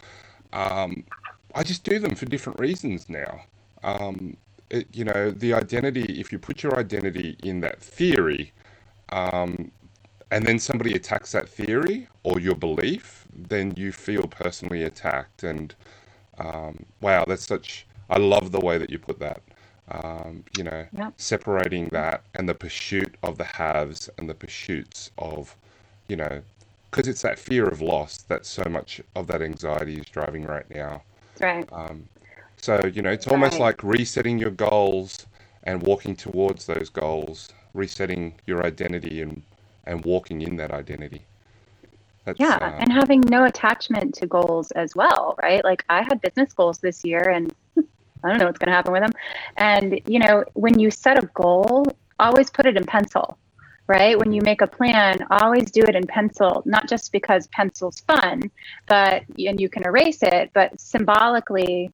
Um, I just do them for different reasons now. Um, it, you know, the identity, if you put your identity in that theory, um, and then somebody attacks that theory or your belief, then you feel personally attacked. And um, wow, that's such I love the way that you put that. Um, you know, yep. separating that and the pursuit of the haves and the pursuits of, you know, because it's that fear of loss that so much of that anxiety is driving right now. That's right. Um, so, you know, it's almost right. like resetting your goals and walking towards those goals, resetting your identity and, and walking in that identity. That's, yeah, uh, and having no attachment to goals as well, right? Like I had business goals this year and I don't know what's going to happen with them. And, you know, when you set a goal, always put it in pencil, right? When you make a plan, always do it in pencil, not just because pencil's fun, but and you can erase it, but symbolically,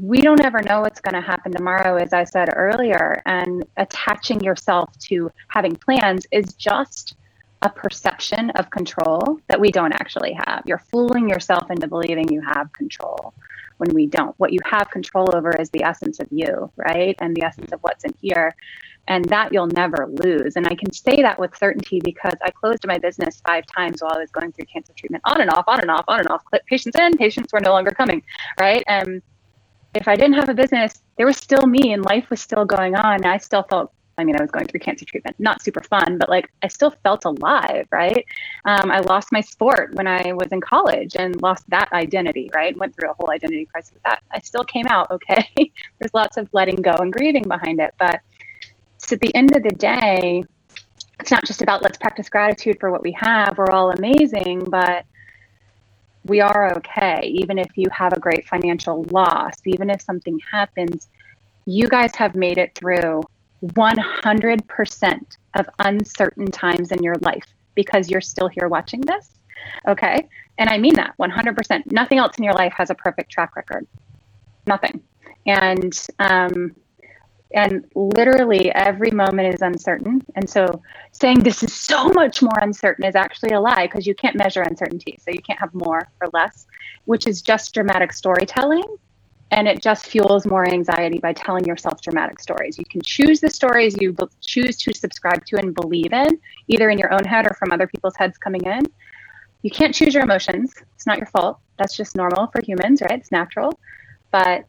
we don't ever know what's going to happen tomorrow, as I said earlier. And attaching yourself to having plans is just a perception of control that we don't actually have. You're fooling yourself into believing you have control when we don't. What you have control over is the essence of you, right? And the essence of what's in here. And that you'll never lose. And I can say that with certainty because I closed my business five times while I was going through cancer treatment, on and off, on and off, on and off. Patients in, patients were no longer coming, right? And if I didn't have a business, there was still me and life was still going on. I still felt, I mean, I was going through cancer treatment, not super fun, but like I still felt alive, right? Um, I lost my sport when I was in college and lost that identity, right? Went through a whole identity crisis with that. I still came out okay. There's lots of letting go and grieving behind it. But so at the end of the day, it's not just about let's practice gratitude for what we have. We're all amazing, but we are okay. Even if you have a great financial loss, even if something happens, you guys have made it through one hundred percent of uncertain times in your life because you're still here watching this. Okay. And I mean that one hundred percent. Nothing else in your life has a perfect track record. Nothing. And, um, and literally every moment is uncertain. And so saying this is so much more uncertain is actually a lie because you can't measure uncertainty. So you can't have more or less, which is just dramatic storytelling. And it just fuels more anxiety by telling yourself dramatic stories. You can choose the stories you b- choose to subscribe to and believe in, either in your own head or from other people's heads coming in. You can't choose your emotions. It's not your fault. That's just normal for humans, right? It's natural. But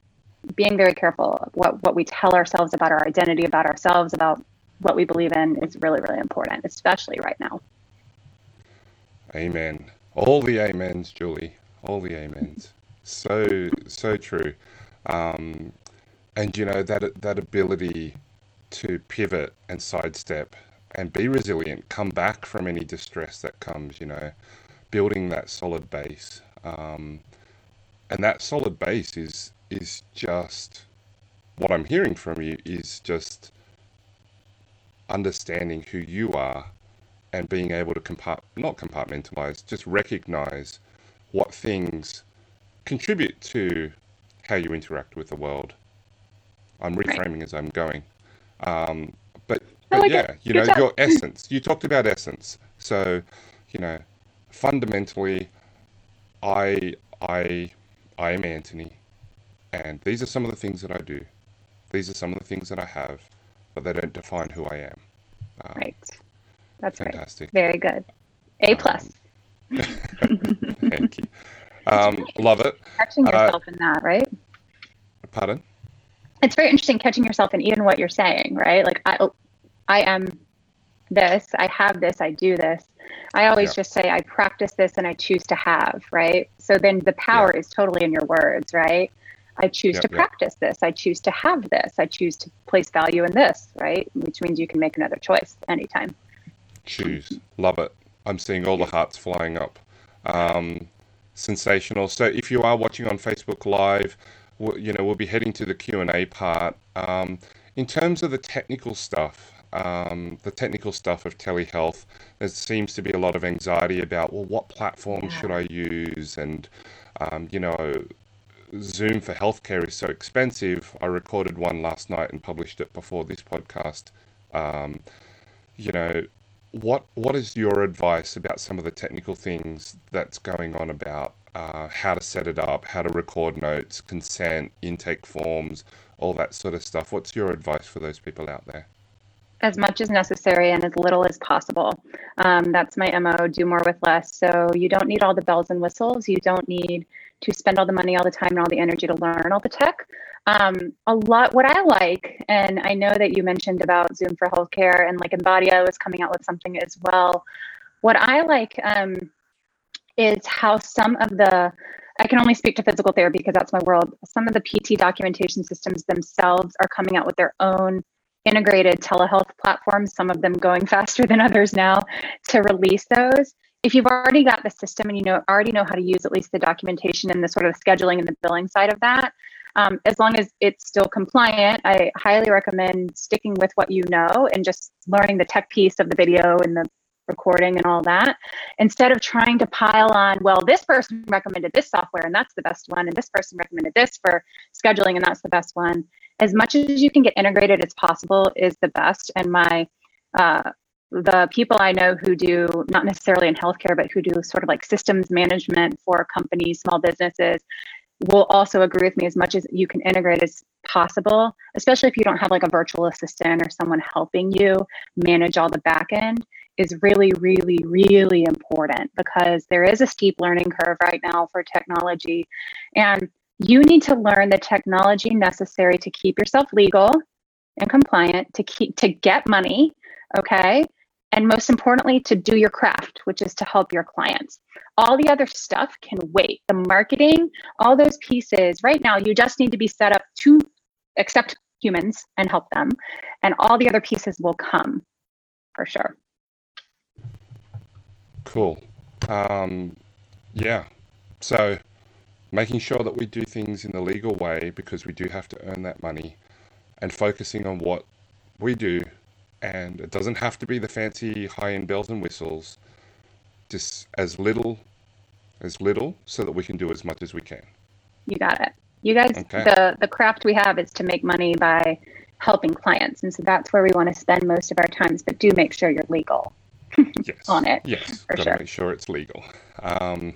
being very careful of what, what we tell ourselves about our identity, about ourselves, about what we believe in is really, really important, especially right now. Amen. All the amens, Julie. All the amens. So, so true. Um, and, you know, that that ability to pivot and sidestep and be resilient, come back from any distress that comes, you know, building that solid base. Um, and that solid base is is just what I'm hearing from you is just understanding who you are and being able to compart- not compartmentalize, just recognize what things contribute to how you interact with the world. I'm reframing right. as I'm going. Um, but, but like yeah, it. you Good know, job. Your essence, you talked about essence. So, you know, fundamentally, I, I, I am Anthony, and these are some of the things that I do. These are some of the things that I have, but they don't define who I am. Um, right. That's fantastic. Right. Very good. A plus. Um, thank you. Um, really love it. Catching yourself uh, in that, right? Pardon? It's very interesting catching yourself in even what you're saying, right? Like, I, I am this, I have this, I do this. I always yeah. just say, I practice this and I choose to have, right? So then the power yeah. is totally in your words, right? I choose yeah, to yeah. practice this. I choose to have this. I choose to place value in this, right? Which means you can make another choice anytime. Choose. Love it. I'm seeing all the hearts flying up. Um, Sensational. So if you are watching on Facebook Live, we'll, you know, we'll be heading to the Q and A part. Um, in terms of the technical stuff, um, the technical stuff of telehealth, there seems to be a lot of anxiety about, well, what platform yeah. should I use? And, um, you know, Zoom for healthcare is so expensive. I recorded one last night and published it before this podcast. Um, you know, What what is your advice about some of the technical things that's going on about uh, how to set it up, how to record notes, consent, intake forms, all that sort of stuff? What's your advice for those people out there? as much as necessary and as little as possible. Um, that's my M O, do more with less. So you don't need all the bells and whistles. You don't need to spend all the money all the time and all the energy to learn all the tech. Um, a lot, what I like, and I know that you mentioned about Zoom for healthcare, and like Embodia was coming out with something as well. What I like um, is how some of the, I can only speak to physical therapy because that's my world. Some of the P T documentation systems themselves are coming out with their own integrated telehealth platforms, some of them going faster than others now, to release those. If you've already got the system and you know already know how to use at least the documentation and the sort of scheduling and the billing side of that, um, as long as it's still compliant, I highly recommend sticking with what you know and just learning the tech piece of the video and the recording and all that, instead of trying to pile on, well, this person recommended this software and that's the best one, and this person recommended this for scheduling and that's the best one. As much as you can get integrated as possible is the best. And my uh the people I know who do, not necessarily in healthcare, but who do sort of like systems management for companies, small businesses, will also agree with me, as much as you can integrate as possible, especially if you don't have like a virtual assistant or someone helping you manage all the back end, is really, really, really important, because there is a steep learning curve right now for technology. And you need to learn the technology necessary to keep yourself legal and compliant, to keep, to get money, okay? And most importantly, to do your craft, which is to help your clients. All the other stuff can wait. The marketing, all those pieces, right now, you just need to be set up to accept humans and help them. And all the other pieces will come, for sure. Cool. Um, yeah. So making sure that we do things in the legal way, because we do have to earn that money, and focusing on what we do. And it doesn't have to be the fancy high-end bells and whistles, just as little as little so that we can do as much as we can. You got it. You guys, okay. the, the craft we have is to make money by helping clients. And so that's where we want to spend most of our times, but do make sure you're legal. Yes. On it. Yes. For sure. Make sure it's legal. Um,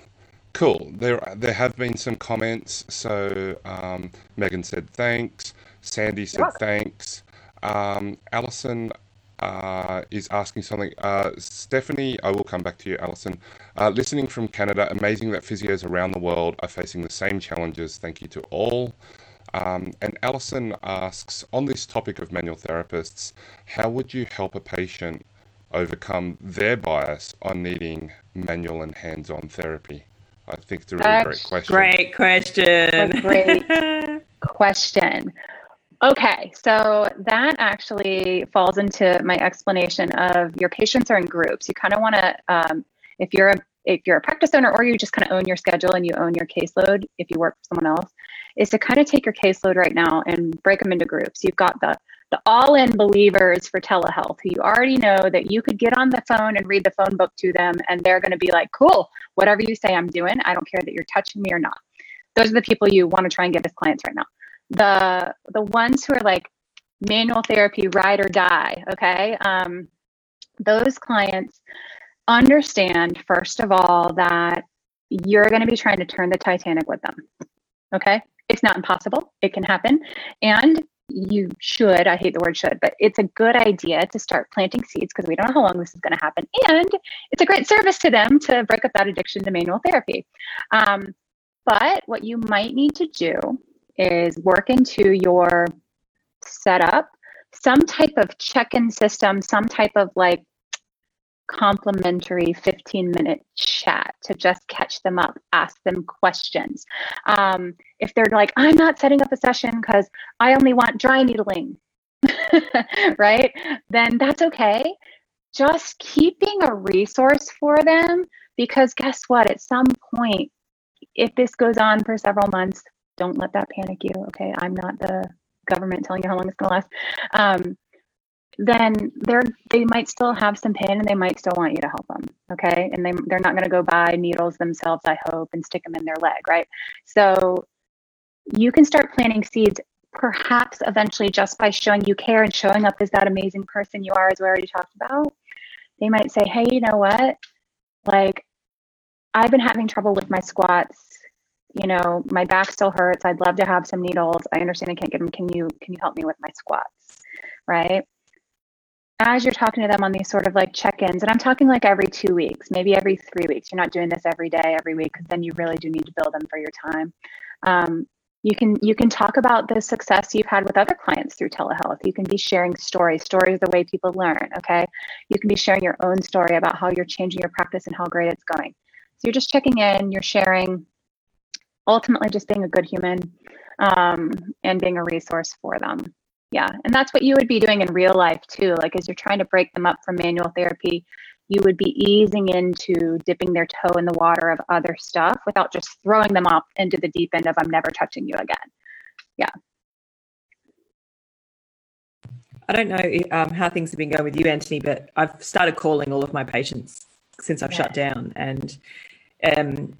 cool. There, there have been some comments. So um, Megan said, thanks. Sandy said, thanks. Um, Alison uh, is asking something. Uh, Stephanie, I will come back to you, Alison. Uh, listening from Canada, amazing that physios around the world are facing the same challenges. Thank you to all. Um, and Alison asks, on this topic of manual therapists, how would you help a patient overcome their bias on needing manual and hands-on therapy? I think it's a really That's great question. Great question. Great question. Okay, so that actually falls into my explanation of your patients are in groups. You kind of want to, um, if you're a if you're a practice owner, or you just kind of own your schedule and you own your caseload, if you work for someone else, is to kind of take your caseload right now and break them into groups. You've got the the all-in believers for telehealth, who you already know that you could get on the phone and read the phone book to them, and they're going to be like, cool, whatever you say, I'm doing. I don't care that you're touching me or not. Those are the people you want to try and get as clients right now. The the ones who are like manual therapy, ride or die, okay? Um, those clients understand, first of all, that you're going to be trying to turn the Titanic with them, okay? It's not impossible. It can happen. And you should, I hate the word should, but it's a good idea to start planting seeds, because we don't know how long this is going to happen. And it's a great service to them to break up that addiction to manual therapy. Um, but what you might need to do is work into your setup some type of check-in system, some type of like complimentary fifteen minute chat to just catch them up, ask them questions. Um, if they're like, I'm not setting up a session because I only want dry needling, right? Then that's okay. Just keeping a resource for them, because guess what? At some point, if this goes on for several months, don't let that panic you, okay? I'm not the government telling you how long it's gonna last. Um, then they're, they might still have some pain, and they might still want you to help them, okay? And they, they're not gonna go buy needles themselves, I hope, and stick them in their leg, right? So you can start planting seeds, perhaps eventually, just by showing you care and showing up as that amazing person you are, as we already talked about. They might say, hey, you know what? Like, I've been having trouble with my squats. You know, my back still hurts. I'd love to have some needles. I understand I can't get them. Can you, can you help me with my squats? Right? as you're talking to them on these sort of like check-ins, and I'm talking like every two weeks, maybe every three weeks, you're not doing this every day, every week, because then you really do need to bill them for your time. Um, you can you can talk about the success you've had with other clients through telehealth. You can be sharing stories. Stories are the way people learn, okay? You can be sharing your own story about how you're changing your practice and how great it's going. So you're just checking in, you're sharing, ultimately just being a good human um, and being a resource for them. Yeah, and that's what you would be doing in real life too. Like as you're trying to break them up from manual therapy, you would be easing into dipping their toe in the water of other stuff without just throwing them up into the deep end of I'm never touching you again. Yeah. I don't know um, how things have been going with you, Anthony, but I've started calling all of my patients since I've yeah. shut down, and um,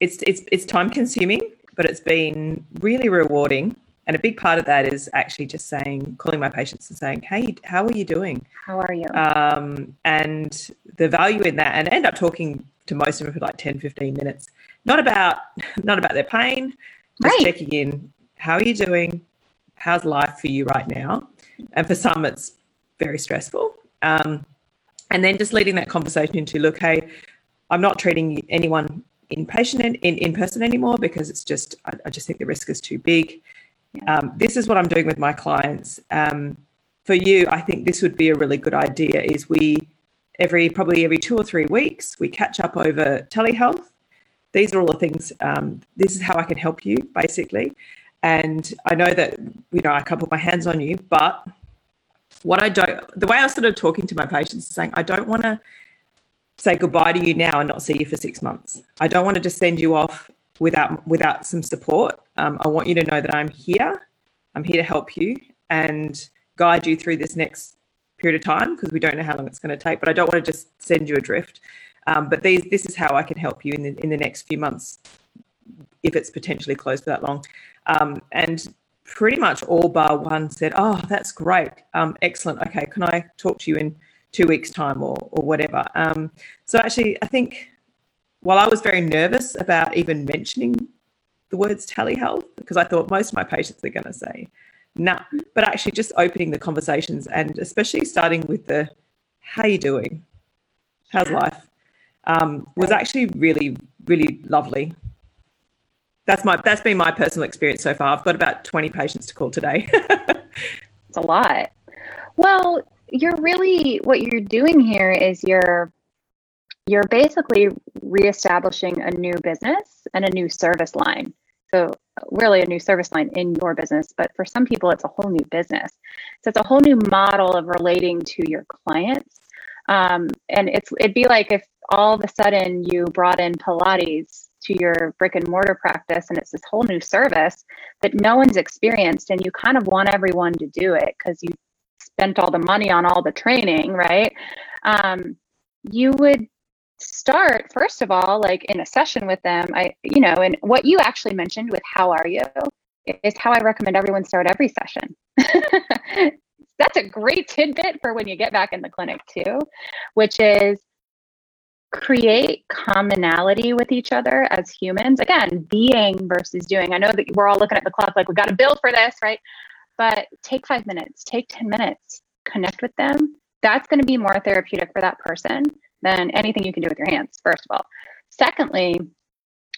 it's it's it's time consuming, but it's been really rewarding. And a big part of that is actually just saying, calling my patients and saying, hey, how are you doing? How are you? Um, and the value in that, and I end up talking to most of them for like ten, fifteen minutes, not about not about their pain, just right. checking in. How are you doing? How's life for you right now? And for some, it's very stressful. Um, and then just leading that conversation into, look, hey, I'm not treating anyone inpatient in, in, in person anymore because it's just, I, I just think the risk is too big. Um, this is what I'm doing with my clients. Um, for you, I think this would be a really good idea is we every probably every two or three weeks, we catch up over telehealth. These are all the things. Um, this is how I can help you, basically. And I know that, you know, I can't put my hands on you, but what I don't, the way I was sort of talking to my patients is saying, I don't want to say goodbye to you now and not see you for six months. I don't want to just send you off without without some support. Um, I want you to know that I'm here. I'm here to help you and guide you through this next period of time because we don't know how long it's going to take, but I don't want to just send you adrift. Um, but these, this is how I can help you in the, in the next few months if it's potentially closed for that long. Um, and pretty much all bar one said, oh, that's great. Um, excellent. Okay, can I talk to you in two weeks' time or, or whatever? Um, so actually, I think while I was very nervous about even mentioning the words telehealth, because I thought most of my patients are going to say nah, but actually just opening the conversations and especially starting with the how you doing, how's life, um, was actually really, really lovely. That's my that's been my personal experience so far. I've got about twenty patients to call today. It's a lot. Well, you're really what you're doing here is you're you're basically reestablishing a new business and a new service line. So really a new service line in your business, but for some people it's a whole new business. So it's a whole new model of relating to your clients. Um, and it's it'd be like if all of a sudden you brought in Pilates to your brick and mortar practice and it's this whole new service that no one's experienced and you kind of want everyone to do it because you spent all the money on all the training, right? Um, you would start first of all, like in a session with them, I, you know, and what you actually mentioned with how are you is how I recommend everyone start every session. That's a great tidbit for when you get back in the clinic too, which is create commonality with each other as humans. Again, being versus doing. I know that we're all looking at the clock, like we got to bill for this, right? But take five minutes, take ten minutes, connect with them. That's going to be more therapeutic for that person than anything you can do with your hands, first of all. Secondly,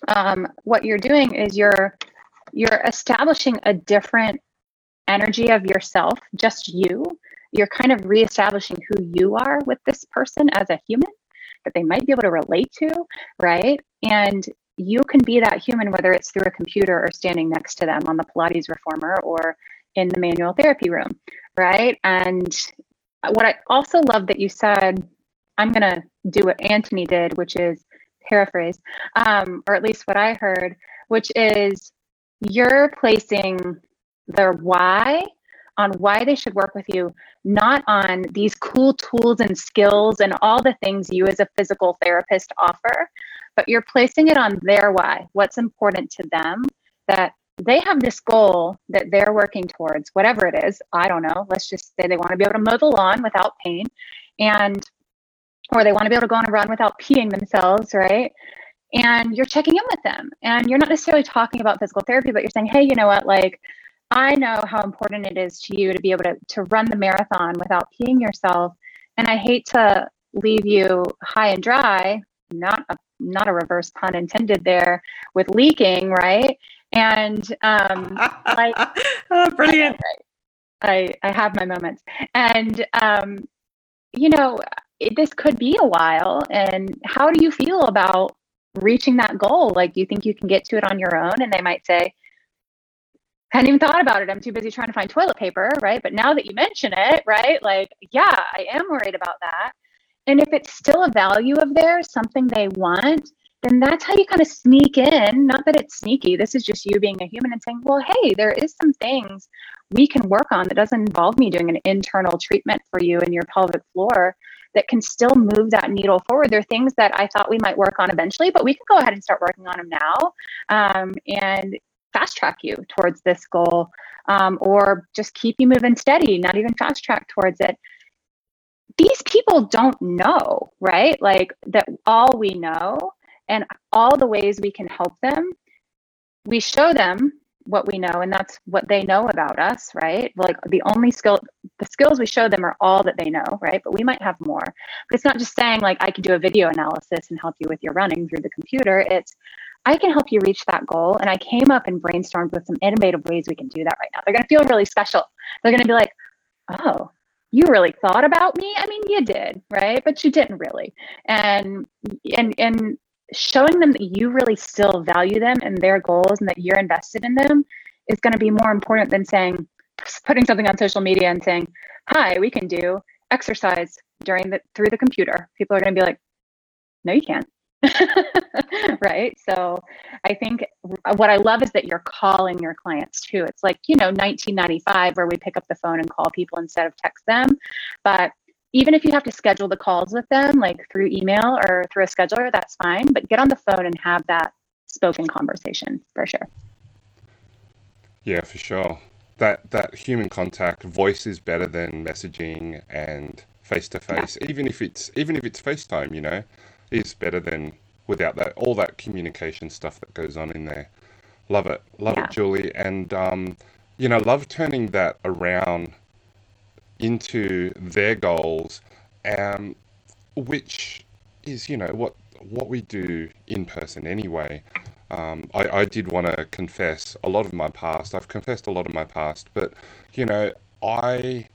um, what you're doing is you're you're establishing a different energy of yourself, just you. You're kind of reestablishing who you are with this person as a human that they might be able to relate to, right? And you can be that human, whether it's through a computer or standing next to them on the Pilates reformer or in the manual therapy room, right? And what I also love that you said, I'm going to do what Anthony did, which is paraphrase, um, or at least what I heard, which is you're placing their why on why they should work with you, not on these cool tools and skills and all the things you as a physical therapist offer, but you're placing it on their why, what's important to them, that they have this goal that they're working towards, whatever it is. I don't know. Let's just say they want to be able to mow the lawn without pain. And or they want to be able to go on a run without peeing themselves, right? And you're checking in with them. And you're not necessarily talking about physical therapy, but you're saying, hey, you know what, like, I know how important it is to you to be able to, to run the marathon without peeing yourself. And I hate to leave you high and dry, not a, not a reverse pun intended there, with leaking, right? And um, like, oh, brilliant. I, I have my moments. And, um, you know, it, this could be a while. And how do you feel about reaching that goal? Like, do you think you can get to it on your own? And they might say, I hadn't even thought about it. I'm too busy trying to find toilet paper, right? But now that you mention it, right? Like, yeah, I am worried about that. And if it's still a value of theirs, something they want, then that's how you kind of sneak in. Not that it's sneaky. This is just you being a human and saying, well, hey, there is some things we can work on that doesn't involve me doing an internal treatment for you in your pelvic floor that can still move that needle forward. There are things that I thought we might work on eventually, but we can go ahead and start working on them now. Um, and fast track you towards this goal, um, or just keep you moving steady, not even fast track towards it. These people don't know, right? Like, that all we know and all the ways we can help them, we show them what we know, and that's what they know about us, right? Like, the only skill, the skills we show them are all that they know, right? But we might have more. But it's not just saying like, I can do a video analysis and help you with your running through the computer. It's, I can help you reach that goal. And I came up and brainstormed with some innovative ways we can do that right now. They're going to feel really special. They're going to be like, oh, you really thought about me? I mean, you did, right? But you didn't really. And, and, and showing them that you really still value them and their goals and that you're invested in them is going to be more important than saying, putting something on social media and saying, hi, we can do exercise during the, through the computer. People are going to be like, no, you can't. Right? So I think what I love is that you're calling your clients too. It's like, you know, nineteen ninety-five, where we pick up the phone and call people instead of text them. But even if you have to schedule the calls with them, like through email or through a scheduler, that's fine. But get on the phone and have that spoken conversation for sure. Yeah, for sure. That that human contact, voice is better than messaging and face to face. Even if it's even if it's FaceTime, you know, is better than without that, all that communication stuff that goes on in there. Love it. Love yeah. it, Julie. And, um, you know, love turning that around into their goals, um, which is, you know, what, what we do in person anyway. Um, I, I did want to confess a lot of my past. I've confessed a lot of my past, but, you know, I...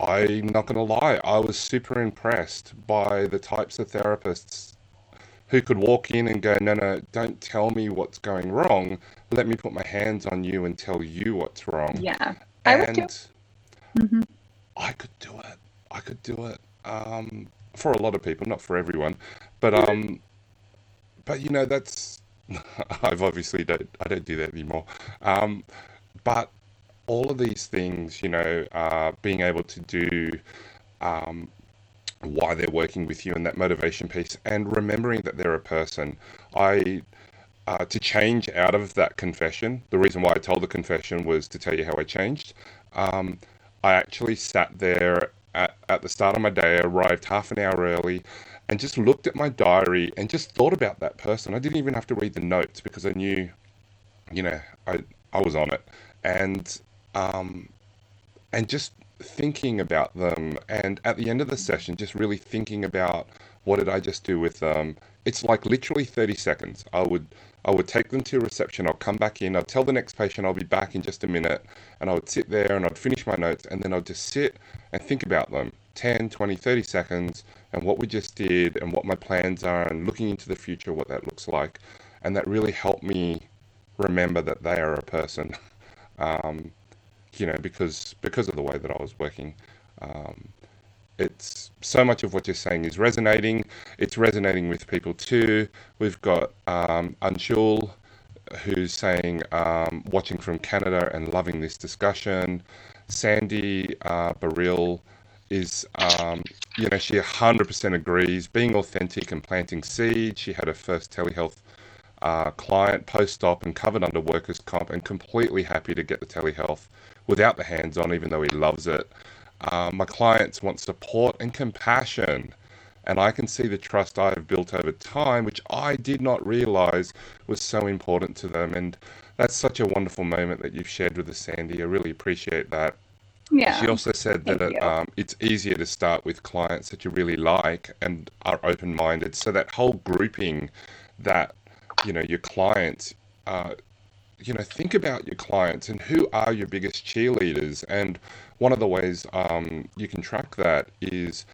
I'm not going to lie, I was super impressed by the types of therapists who could walk in and go, no, no, don't tell me what's going wrong. Let me put my hands on you and tell you what's wrong. Yeah, I and would too. Mm-hmm. I could do it. I could do it um, for a lot of people, not for everyone. But, um, but you know, that's, I've obviously don't, I don't do that anymore. Um, but all of these things, you know, uh, being able to do um, why they're working with you and that motivation piece, and remembering that they're a person. I uh, to change out of that confession. The reason why I told the confession was to tell you how I changed. Um, I actually sat there at, at the start of my day, arrived half an hour early, and just looked at my diary and just thought about that person. I didn't even have to read the notes because I knew, you know, I I was on it. And Um, and just thinking about them, and at the end of the session, just really thinking about what did I just do with them. It's like literally thirty seconds. I would I would take them to reception. I'll come back in. I'll tell the next patient I'll be back in just a minute, and I would sit there and I'd finish my notes, and then I'd just sit and think about them, ten, twenty, thirty seconds, and what we just did and what my plans are, and looking into the future, what that looks like. And that really helped me remember that they are a person. Um, you know, because because of the way that I was working. Um, it's so much of what you're saying is resonating. It's resonating with people too. We've got um, Anshul, who's saying, um, watching from Canada and loving this discussion. Sandy uh, Baril is, um, you know, she one hundred percent agrees. Being authentic and planting seeds. She had her first telehealth Uh, client post-op and covered under workers' comp, and completely happy to get the telehealth without the hands-on, even though he loves it. Uh, my clients want support and compassion, and I can see the trust I have built over time, which I did not realize was so important to them. And that's such a wonderful moment that you've shared with us, Sandy. I really appreciate that. Yeah. She also said that it, um, it's easier to start with clients that you really like and are open-minded. So that whole grouping that, you know, your clients, uh, you know, think about your clients and who are your biggest cheerleaders. And one of the ways um, you can track that is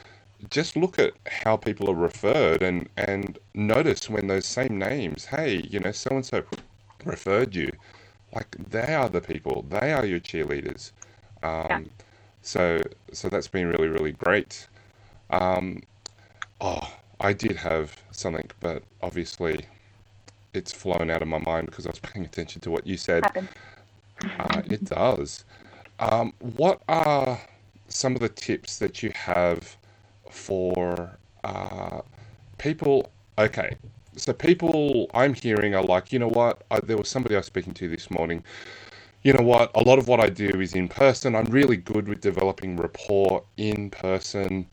just look at how people are referred and, and notice when those same names, hey, you know, so-and-so referred you, like they are the people, they are your cheerleaders. Um, yeah. so, so that's been really, really great. Um, oh, I did have something, but obviously it's flown out of my mind because I was paying attention to what you said. Uh, it does. Um, what are some of the tips that you have for, uh, people? Okay. So people I'm hearing are like, you know what? I, there was somebody I was speaking to this morning. You know what, a lot of what I do is in person. I'm really good with developing rapport in person,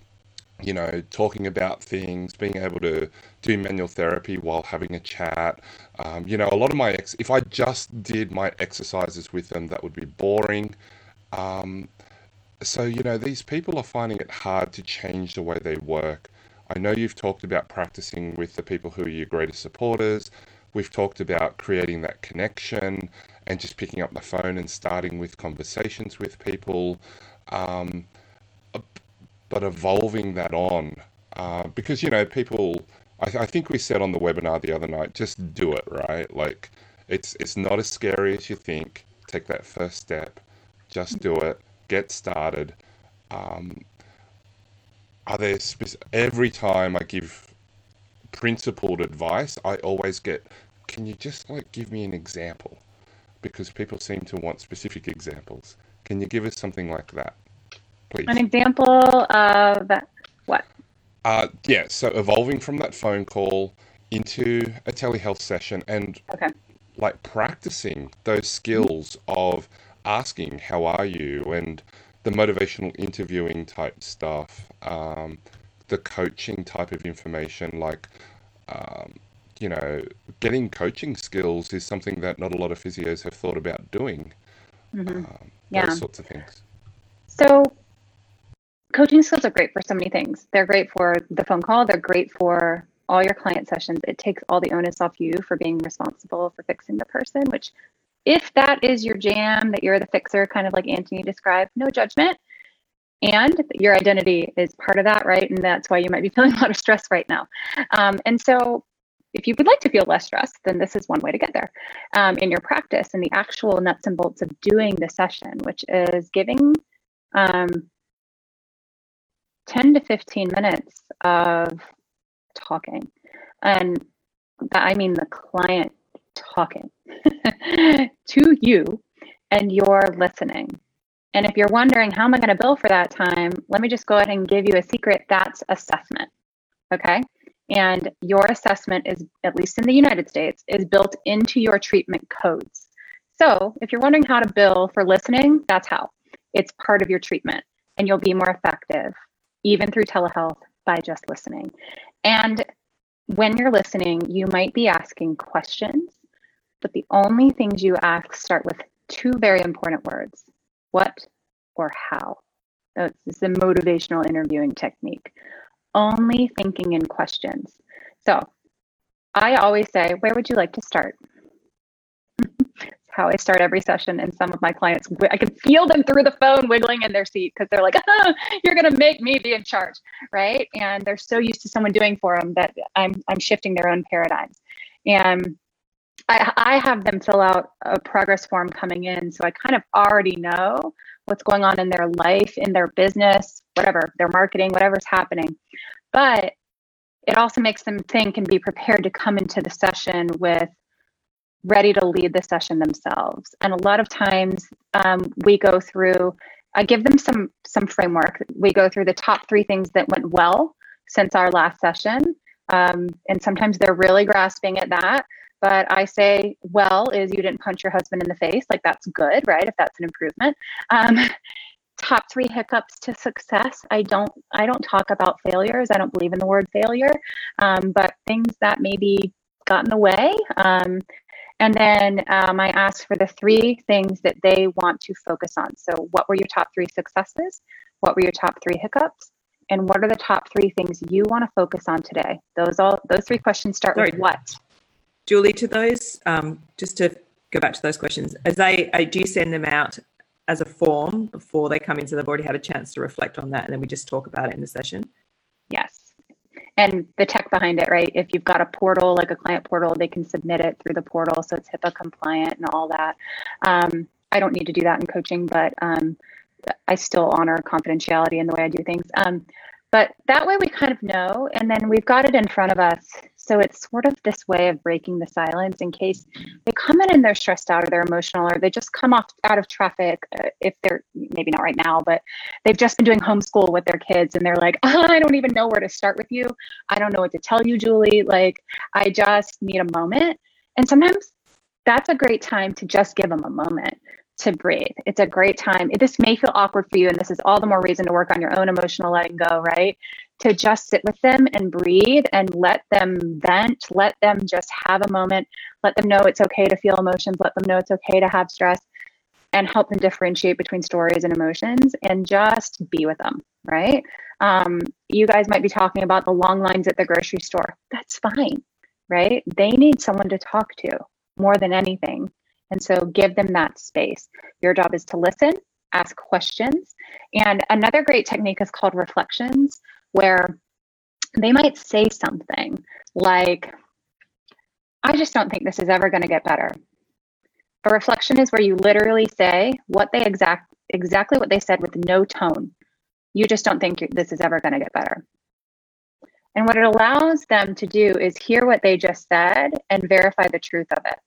you know, talking about things, being able to do manual therapy while having a chat. Um, you know, a lot of my, ex- if I just did my exercises with them, that would be boring. Um, so, you know, these people are finding it hard to change the way they work. I know you've talked about practicing with the people who are your greatest supporters. We've talked about creating that connection and just picking up the phone and starting with conversations with people, um, but evolving that on. Uh, because, you know, people, I, I think we said on the webinar the other night, just do it, right? Like, it's it's not as scary as you think. Take that first step, just do it, get started. Um, are there, spe- every time I give principled advice, I always get, can you just like give me an example? Because people seem to want specific examples. Can you give us something like that, please? An example of what? Uh, yeah, so evolving from that phone call into a telehealth session and okay. like practicing those skills of asking, how are you? And the motivational interviewing type stuff, um, the coaching type of information, like, um, you know, getting coaching skills is something that not a lot of physios have thought about doing. Mm-hmm. Um, yeah. Those sorts of things. So coaching skills are great for so many things. They're great for the phone call. They're great for all your client sessions. It takes all the onus off you for being responsible for fixing the person, which if that is your jam, that you're the fixer, kind of like Anthony described, no judgment. And your identity is part of that, right? And that's why you might be feeling a lot of stress right now. Um, and so if you would like to feel less stressed, then this is one way to get there um, in your practice and the actual nuts and bolts of doing the session, which is giving um, ten to fifteen minutes of talking. And I mean the client talking to you and you're listening. And if you're wondering, how am I going to bill for that time? Let me just go ahead and give you a secret. That's assessment. Okay. And your assessment is, at least in the United States, is built into your treatment codes. So if you're wondering how to bill for listening, that's how. It's part of your treatment and you'll be more effective, even through telehealth, by just listening. And when you're listening, you might be asking questions, but the only things you ask start with two very important words, what or how. So it's a motivational interviewing technique. Only thinking in questions. So I always say, where would you like to start? How I start every session. And some of my clients, I can feel them through the phone wiggling in their seat because they're like, oh, you're going to make me be in charge, right? And they're so used to someone doing for them that I'm I'm shifting their own paradigms. And I, I have them fill out a progress form coming in. So I kind of already know what's going on in their life, in their business, whatever, their marketing, whatever's happening. But it also makes them think and be prepared to come into the session with ready to lead the session themselves. And a lot of times um, we go through, I give them some some framework. We go through the top three things that went well since our last session. Um, and sometimes they're really grasping at that. But I say, well, is you didn't punch your husband in the face. Like, that's good, right? If that's an improvement. Um, top three hiccups to success. I don't I don't talk about failures. I don't believe in the word failure, um, but things that maybe got in the way. Um, And then um, I asked for the three things that they want to focus on. So what were your top three successes? What were your top three hiccups? And what are the top three things you want to focus on today? Those all those three questions start Sorry. with what? Julie, to those, um, just to go back to those questions, as I, I do send them out as a form before they come in, so they've already had a chance to reflect on that, and then we just talk about it in the session. Yes. And the tech behind it, right? If you've got a portal, like a client portal, they can submit it through the portal, so it's HIPAA compliant and all that. Um, I don't need to do that in coaching, but um, I still honor confidentiality in the way I do things. Um, but that way we kind of know, and then we've got it in front of us. So it's sort of this way of breaking the silence in case they come in and they're stressed out or they're emotional, or they just come off out of traffic, uh, if they're maybe not right now, but they've just been doing homeschool with their kids and they're like, oh, I don't even know where to start with you. I don't know what to tell you, Julie. Like, I just need a moment. And sometimes that's a great time to just give them a moment to breathe. It's a great time. This may feel awkward for you, and this is all the more reason to work on your own emotional letting go, right? To just sit with them and breathe and let them vent, let them just have a moment, let them know it's okay to feel emotions, let them know it's okay to have stress, and help them differentiate between stories and emotions and just be with them, right? Um, you guys might be talking about the long lines at the grocery store. That's fine, right? They need someone to talk to more than anything. And so give them that space. Your job is to listen, ask questions. And another great technique is called reflections, where they might say something like, I just don't think this is ever going to get better. A reflection is where you literally say what they exact exactly what they said with no tone. You just don't think this is ever going to get better. And what it allows them to do is hear what they just said and verify the truth of it.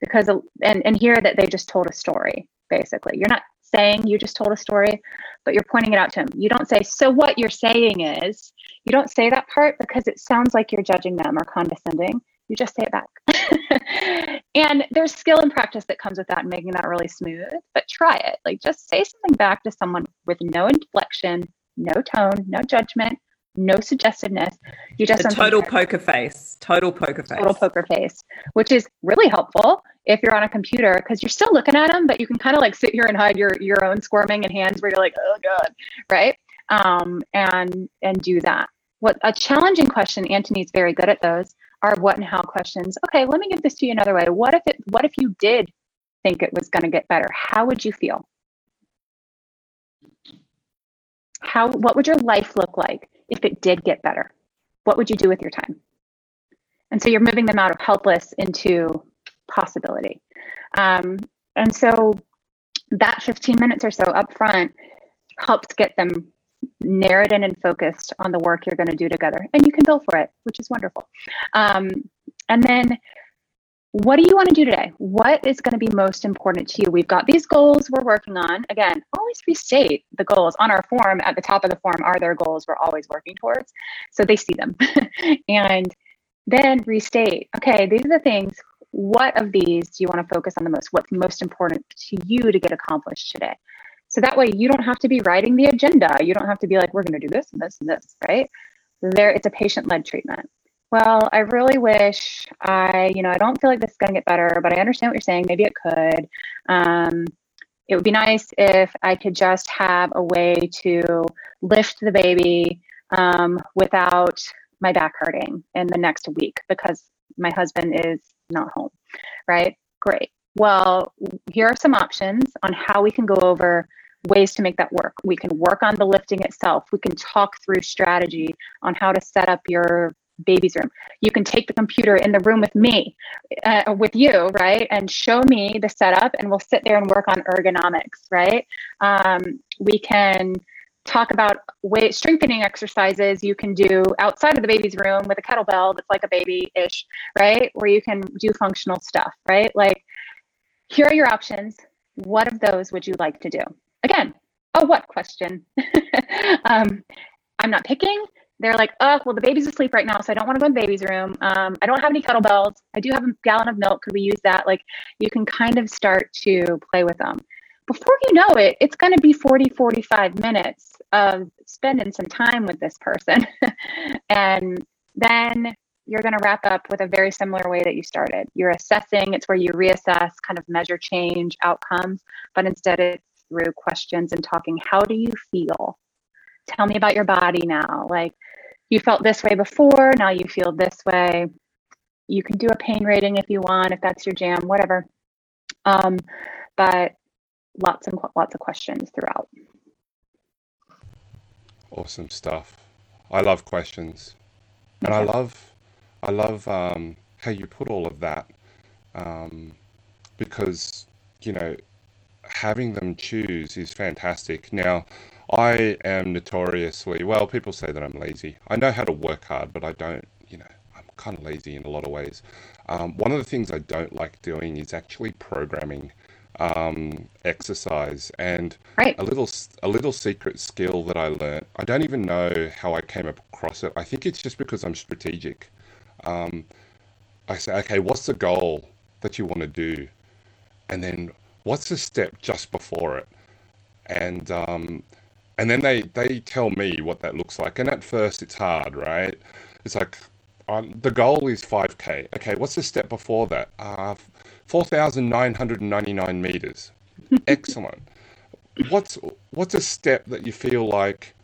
Because and, and hear that they just told a story, basically. You're not saying you just told a story, but you're pointing it out to them. You don't say, so what you're saying is, you don't say that part because it sounds like you're judging them or condescending. You just say it back. And there's skill and practice that comes with that and making that really smooth, but try it. Like, just say something back to someone with no inflection, no tone, no judgment, no suggestiveness. You just a total poker face, total poker face, total poker face, which is really helpful if you're on a computer, because you're still looking at them, but you can kind of like sit here and hide your, your own squirming and hands where you're like, oh God. Right. Um, and, and do that. What a challenging question. Anthony's very good at those, are what and how questions. Okay. Let me give this to you another way. What if it, what if you did think it was going to get better? How would you feel? How, what would your life look like if it did get better? What would you do with your time? And so you're moving them out of helpless into possibility. Um, and so that fifteen minutes or so up front helps get them narrowed in and focused on the work you're going to do together. And you can bill for it, which is wonderful. Um, and then what do you want to do today? What is going to be most important to you? We've got these goals we're working on. Again, always restate the goals on our form. At the top of the form are their goals we're always working towards, so they see them. And then restate, okay, these are the things. What of these do you want to focus on the most? What's most important to you to get accomplished today? So that way you don't have to be writing the agenda. You don't have to be like, we're going to do this and this and this, right? There, it's a patient-led treatment. Well, I really wish I, you know, I don't feel like this is going to get better, but I understand what you're saying. Maybe it could. Um, it would be nice if I could just have a way to lift the baby um, without my back hurting in the next week because my husband is not home, right? Great. Well, here are some options on how we can go over ways to make that work. We can work on the lifting itself. We can talk through strategy on how to set up your baby's room. You can take the computer in the room with me, uh, with you, right? And show me the setup, and we'll sit there and work on ergonomics, right? Um, we can talk about weight strengthening exercises you can do outside of the baby's room with a kettlebell that's like a baby-ish, right? Where you can do functional stuff, right? Like, here are your options. What of those would you like to do? Again, a what question. um, I'm not picking. They're like, oh, well, the baby's asleep right now, so I don't want to go in the baby's room. Um, I don't have any kettlebells. I do have a gallon of milk. Could we use that? Like, you can kind of start to play with them. Before you know it, it's going to be forty, forty-five minutes of spending some time with this person. And then you're going to wrap up with a very similar way that you started. You're assessing. It's where you reassess, kind of measure change, outcomes, but instead it's through questions and talking. How do you feel? Tell me about your body now. Like, you felt this way before, now you feel this way. You can do a pain rating if you want, if that's your jam, whatever. Um, but lots and lots of questions throughout. Awesome stuff. I love questions, and I love, I love um, how you put all of that, um, because you know, having them choose is fantastic. Now, I am notoriously, well, people say that I'm lazy. I know how to work hard, but I don't, you know, I'm kind of lazy in a lot of ways. Um, one of the things I don't like doing is actually programming um, exercise. And right. a little a little secret skill that I learned, I don't even know how I came across it. I think it's just because I'm strategic. Um, I say, okay, what's the goal that you want to do? And then what's the step just before it? And um And then they, they tell me what that looks like. And at first it's hard, right? It's like, um, the goal is five K. Okay, what's the step before that? Uh, four thousand nine hundred ninety-nine meters. Excellent. What's what's a step that you feel like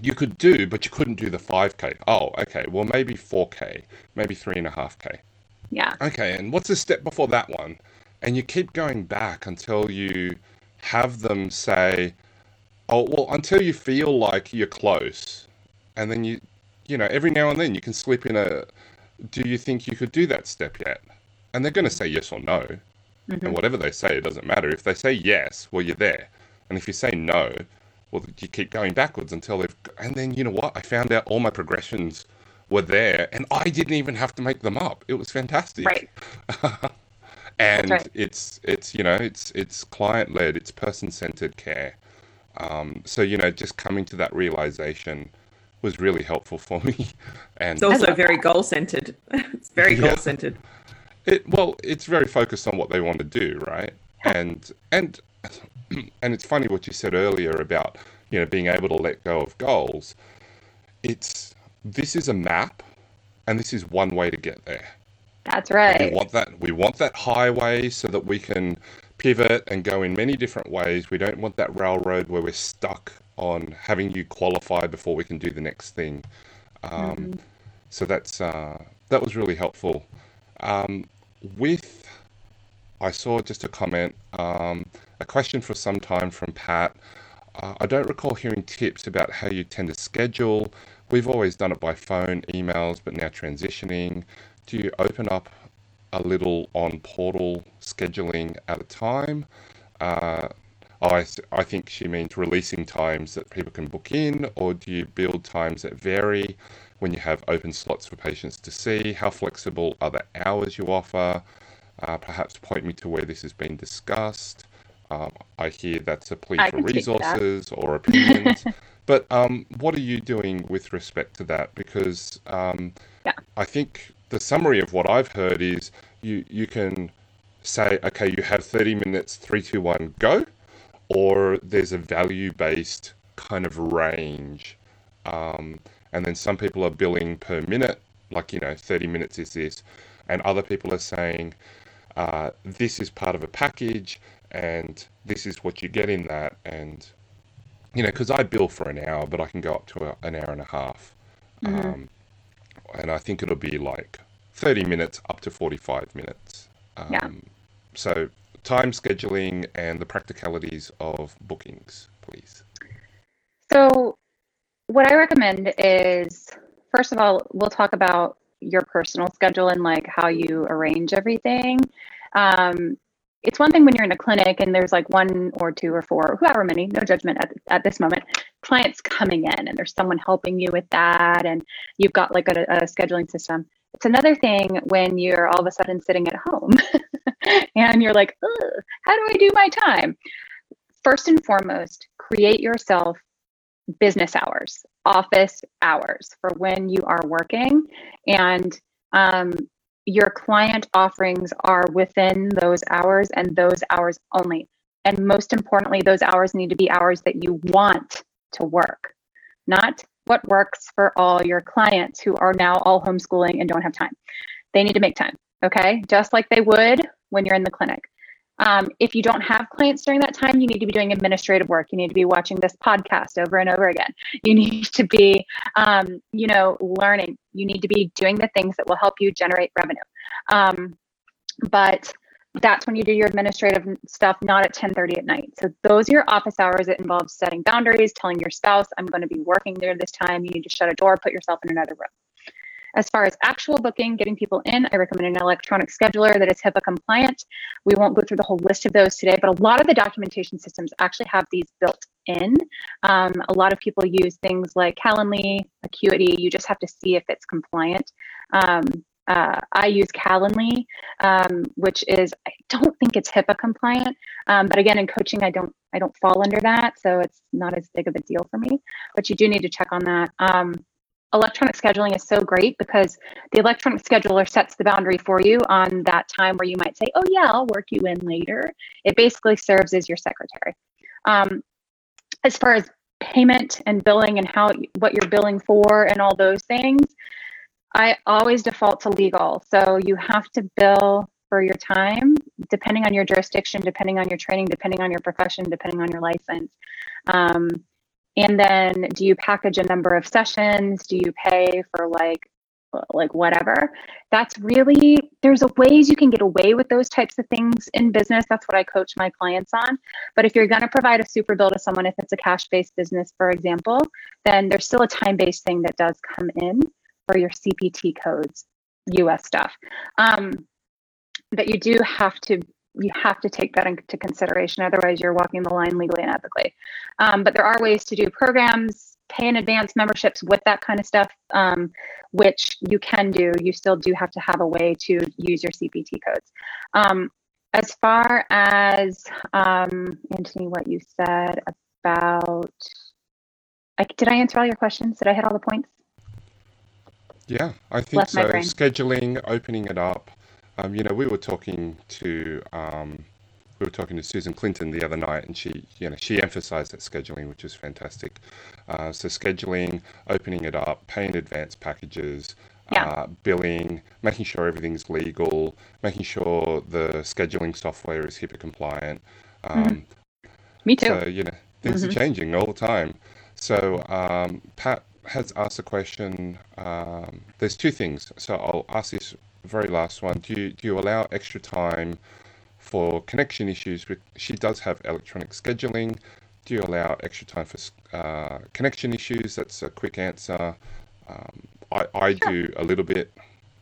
you could do, but you couldn't do the five K? Oh, okay, well, maybe four K, maybe three and a half K. Yeah. Okay, and what's the step before that one? And you keep going back until you have them say, oh, well, until you feel like you're close. And then you, you know, every now and then you can slip in a, do you think you could do that step yet? And they're going to say yes or no. Mm-hmm. And whatever they say, it doesn't matter. If they say yes, well, you're there. And if you say no, well, you keep going backwards until they've, and then, you know what? I found out all my progressions were there and I didn't even have to make them up. It was fantastic. Right. And right. it's, it's, you know, it's, it's client led, it's person centered care. Um, so, you know, just coming to that realization was really helpful for me. And it's also very goal centered. It's very yeah. goal centered. It, well, it's very focused on what they want to do. Right. And, and, and it's funny what you said earlier about, you know, being able to let go of goals. It's, this is a map and this is one way to get there. That's right. And we want that, we want that highway so that we can pivot and go in many different ways. We don't want that railroad where we're stuck on having you qualify before we can do the next thing. Um, mm-hmm. So that's uh, that was really helpful. Um, with, I saw just a comment, um, a question for some time from Pat. Uh, I don't recall hearing tips about how you tend to schedule. We've always done it by phone, emails, but now transitioning. Do you open up a little on portal scheduling at a time? Uh, I, I think she means releasing times that people can book in, or do you build times that vary when you have open slots for patients to see? How flexible are the hours you offer? Uh, perhaps point me to where this has been discussed. Um, I hear that's a plea I for resources or opinions. But um, what are you doing with respect to that? Because um, yeah. I think the summary of what I've heard is you, you can say, okay, you have thirty minutes, three, two, one, go, or there's a value-based kind of range. Um, and then some people are billing per minute, like, you know, thirty minutes is this. And other people are saying, uh, this is part of a package and this is what you get in that. And, you know, because I bill for an hour, but I can go up to a, an hour and a half. Mm-hmm. Um, and I think it'll be like thirty minutes up to forty-five minutes. Um, yeah. So time scheduling and the practicalities of bookings, please. So what I recommend is, first of all, we'll talk about your personal schedule and like how you arrange everything. Um, it's one thing when you're in a clinic and there's like one or two or four, or however many, no judgment at, at this moment, clients coming in and there's someone helping you with that. And you've got like a, a scheduling system. It's another thing when you're all of a sudden sitting at home and you're like, how do I do my time? First and foremost, create yourself business hours, office hours for when you are working, and um, your client offerings are within those hours and those hours only. And most importantly, those hours need to be hours that you want to work, not what works for all your clients who are now all homeschooling and don't have time. They need to make time, okay? Just like they would when you're in the clinic. Um, if you don't have clients during that time, you need to be doing administrative work. You need to be watching this podcast over and over again. You need to be, um, you know, learning. You need to be doing the things that will help you generate revenue. Um, but that's when you do your administrative stuff, not at ten thirty at night. So those are your office hours. It involves setting boundaries, telling your spouse, I'm going to be working there this time. You need to shut a door, put yourself in another room. As far as actual booking, getting people in, I recommend an electronic scheduler that is HIPAA compliant. We won't go through the whole list of those today, but a lot of the documentation systems actually have these built in. Um, a lot of people use things like Calendly, Acuity. You just have to see if it's compliant. Um, uh, I use Calendly, um, which is, I don't think it's HIPAA compliant, um, but again, in coaching, I don't, I don't fall under that, so it's not as big of a deal for me, but you do need to check on that. Um, Electronic scheduling is so great because the electronic scheduler sets the boundary for you on that time where you might say, oh yeah, I'll work you in later. It basically serves as your secretary. Um, as far as payment and billing and how what you're billing for and all those things, I always default to legal. So you have to bill for your time, depending on your jurisdiction, depending on your training, depending on your profession, depending on your license. Um, And then do you package a number of sessions? Do you pay for like, like whatever? That's really, there's a ways you can get away with those types of things in business. That's what I coach my clients on. But if you're gonna provide a super bill to someone, if it's a cash-based business, for example, then there's still a time-based thing that does come in for your C P T codes, U S stuff. Um, but you do have to You have to take that into consideration. Otherwise, you're walking the line legally and ethically. Um, but there are ways to do programs, pay in advance memberships with that kind of stuff, um, which you can do. You still do have to have a way to use your C P T codes. Um, as far as, um, Anthony, what you said about, I, did I answer all your questions? Did I hit all the points? Yeah, I think Left so. Scheduling, opening it up. Um, you know, we were talking to um, we were talking to Susan Clinton the other night, and she, you know, she emphasised that scheduling, which is fantastic. Uh, so scheduling, opening it up, pay in advance packages, yeah. uh, billing, making sure everything's legal, making sure the scheduling software is HIPAA compliant. Um, mm-hmm. Me too. So you know, things mm-hmm. are changing all the time. So um, Pat has asked a question. Um, there's two things. So I'll ask this. Very last one. Do you do you allow extra time for connection issues? With, she does have electronic scheduling. Do you allow extra time for uh, connection issues? That's a quick answer. Um, I, I sure. do a little bit.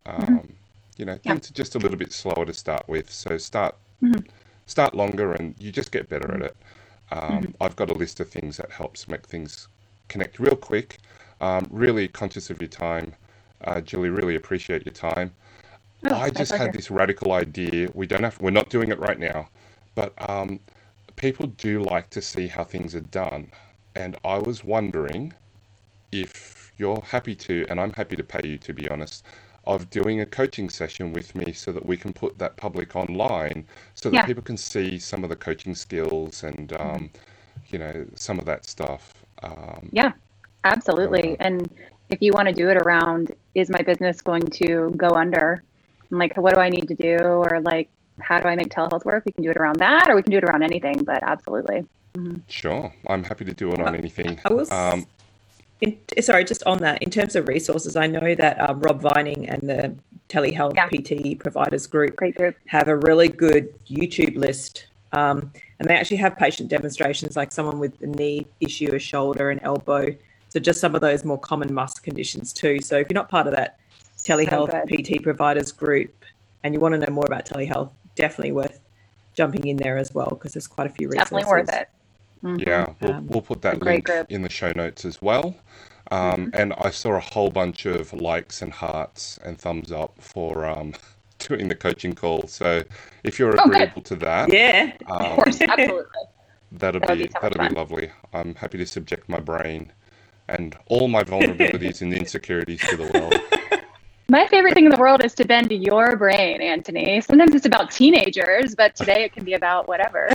Um, mm-hmm. You know, things yeah. are just a little bit slower to start with. So start mm-hmm. start longer, and you just get better at it. Um, mm-hmm. I've got a list of things that helps make things connect real quick. Um, really conscious of your time, uh, Julie. Really appreciate your time. Oh, I just had this radical idea. We don't have, we're not doing it right now, but um, people do like to see how things are done. And I was wondering if you're happy to, and I'm happy to pay you, to be honest, of doing a coaching session with me so that we can put that public online so that yeah. people can see some of the coaching skills and, um, you know, some of that stuff. Um, yeah, absolutely. And if you want to do it around, is my business going to go under? And like, what do I need to do? Or like, how do I make telehealth work? We can do it around that, or we can do it around anything, but absolutely. Mm-hmm. Sure. I'm happy to do it on anything. I was, um, in, sorry, just on that, in terms of resources, I know that um, Rob Vining and the Telehealth yeah. P T Providers Group, group have a really good YouTube list. Um, and they actually have patient demonstrations, like someone with a knee issue, a shoulder, an elbow. So just some of those more common muscle conditions too. So if you're not part of that Telehealth oh, P T Providers Group and you want to know more about telehealth, definitely worth jumping in there as well, because there's quite a few resources. Definitely worth it. Mm-hmm. Yeah, we'll, um, we'll put that link group. in the show notes as well. Um, mm-hmm. And I saw a whole bunch of likes and hearts and thumbs up for um, doing the coaching call. So if you're oh, agreeable good. to that, yeah, um, of course, absolutely. That'll, that'll be, be that'll fun. be lovely. I'm happy to subject my brain and all my vulnerabilities and insecurities to the world. My favorite thing in the world is to bend your brain, Anthony. Sometimes it's about teenagers, but today it can be about whatever.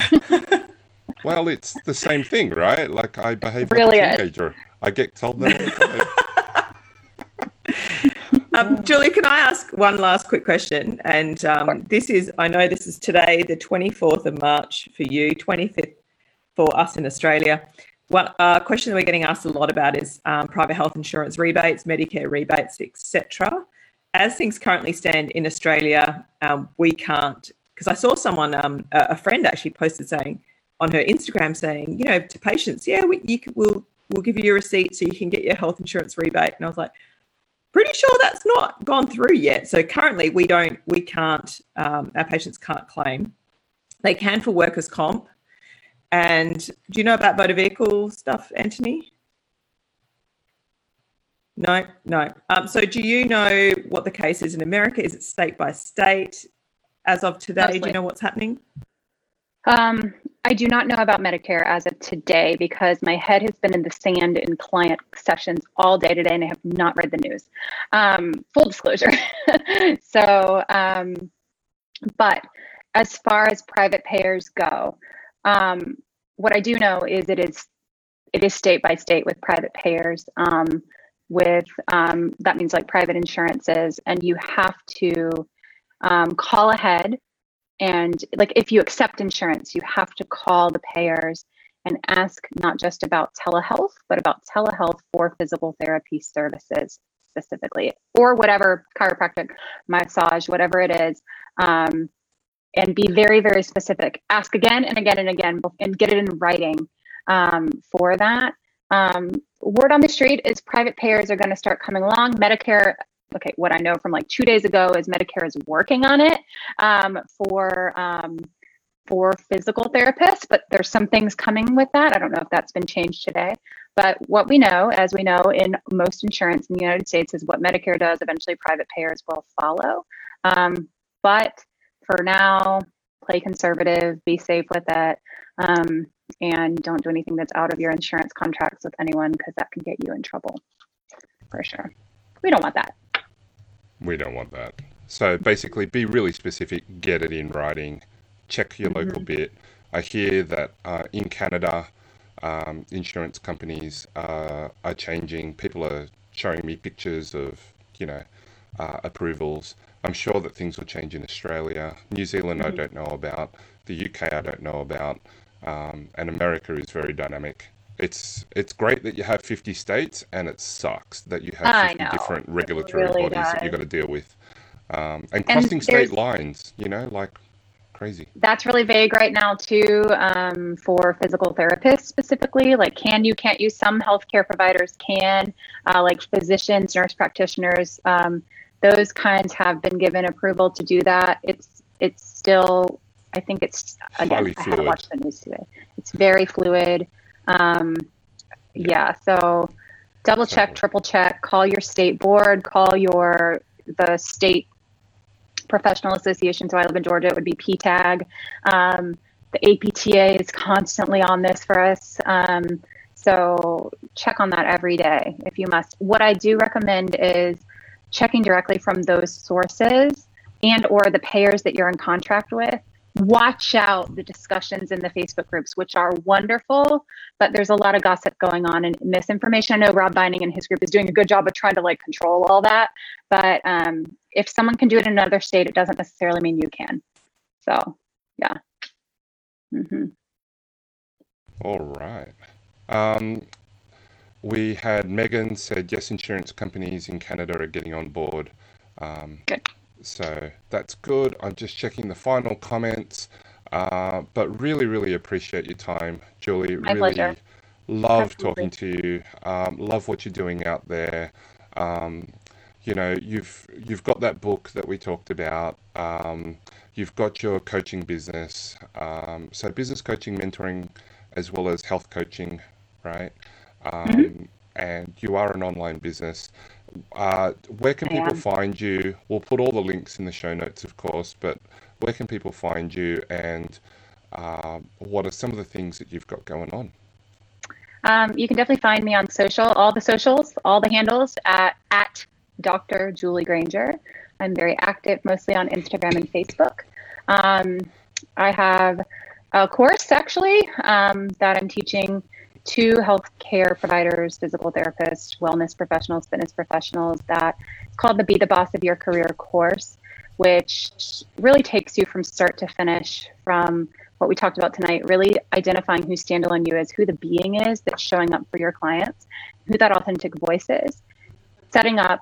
Well, it's the same thing, right? Like I behave Brilliant. like a teenager. I get told that all the time. um, Julie, can I ask one last quick question? And um, this is, I know this is today, the twenty-fourth of March for you, twenty-fifth for us in Australia. One uh, question that we're getting asked a lot about is um, private health insurance rebates, Medicare rebates, et cetera. As things currently stand in Australia, um, we can't, because I saw someone, um, a friend actually posted saying on her Instagram saying, you know, to patients, yeah, we, you can, we'll we'll give you a receipt so you can get your health insurance rebate. And I was like, pretty sure that's not gone through yet. So currently we don't, we can't, um, our patients can't claim. They can for workers' comp. And do you know about motor vehicle stuff, Anthony? No, no. Um, so do you know what the case is in America? Is it state by state as of today? Mostly. Do you know what's happening? Um, I do not know about Medicare as of today because my head has been in the sand in client sessions all day today and I have not read the news. Um, full disclosure. So, um, but as far as private payers go, um, what I do know is it is it is state by state with private payers. Um, with um, that means like private insurances, and you have to um, call ahead. And like if you accept insurance, you have to call the payers and ask not just about telehealth, but about telehealth for physical therapy services specifically, or whatever, chiropractic, massage, whatever it is, um, and be very, very specific. Ask again and again and again and get it in writing um, for that. Um, word on the street is private payers are going to start coming along. Medicare, okay, what I know from like two days ago is Medicare is working on it um, for um, for physical therapists, but there's some things coming with that. I don't know if that's been changed today, but what we know, as we know in most insurance in the United States, is what Medicare does, eventually private payers will follow. Um, but for now, play conservative, be safe with it, um, and don't do anything that's out of your insurance contracts with anyone because that can get you in trouble for sure. We don't want that. We don't want that. So basically be really specific, get it in writing, check your mm-hmm. local bit. I hear that uh, in Canada, um, insurance companies uh, are changing. People are showing me pictures of, you know, uh, approvals. I'm sure that things will change in Australia. New Zealand, mm-hmm. I don't know about. The U K, I don't know about. Um, and America is very dynamic. It's it's great that you have fifty states, and it sucks that you have fifty different regulatory really bodies does. that you've got to deal with. Um, and crossing and state lines, you know, like crazy. That's really vague right now, too, um, for physical therapists specifically. Like, can you, can't you? Some healthcare providers can, uh, like physicians, nurse practitioners. Um, those kinds have been given approval to do that. It's it's still, I think it's, again, I haven't watched the news today. It's very fluid. Um, yeah, so double check, triple check, call your state board, call your, the state professional association. So I live in Georgia, it would be P T A G. Um, the A P T A is constantly on this for us. Um, so check on that every day if you must. What I do recommend is checking directly from those sources and or the payers that you're in contract with. Watch out the discussions in the Facebook groups, which are wonderful, but there's a lot of gossip going on and misinformation. I know Rob Vining and his group is doing a good job of trying to like control all that. But um, if someone can do it in another state, it doesn't necessarily mean you can. So, yeah. Mm-hmm. All right. Um, we had Megan said, yes, insurance companies in Canada are getting on board. Um, good. So that's good. I'm just checking the final comments, uh, but really, really appreciate your time, Julie. My really pleasure. Love Absolutely. talking to you. Um, love what you're doing out there. Um, you know, you've you've got that book that we talked about. Um, you've got your coaching business. Um, so business coaching, mentoring, as well as health coaching, right? Um, mm-hmm. And you are an online business. Uh, where can I people am. find you? We'll put all the links in the show notes, of course, but where can people find you and uh, what are some of the things that you've got going on? Um, you can definitely find me on social, all the socials, all the handles at, at Doctor Julie Granger. I'm very active, mostly on Instagram and Facebook. Um, I have a course actually um, that I'm teaching to healthcare providers, physical therapists, wellness professionals, fitness professionals, that it's called the Be the Boss of Your Career course, which really takes you from start to finish from what we talked about tonight, really identifying who standalone you is, who the being is that's showing up for your clients, who that authentic voice is, setting up.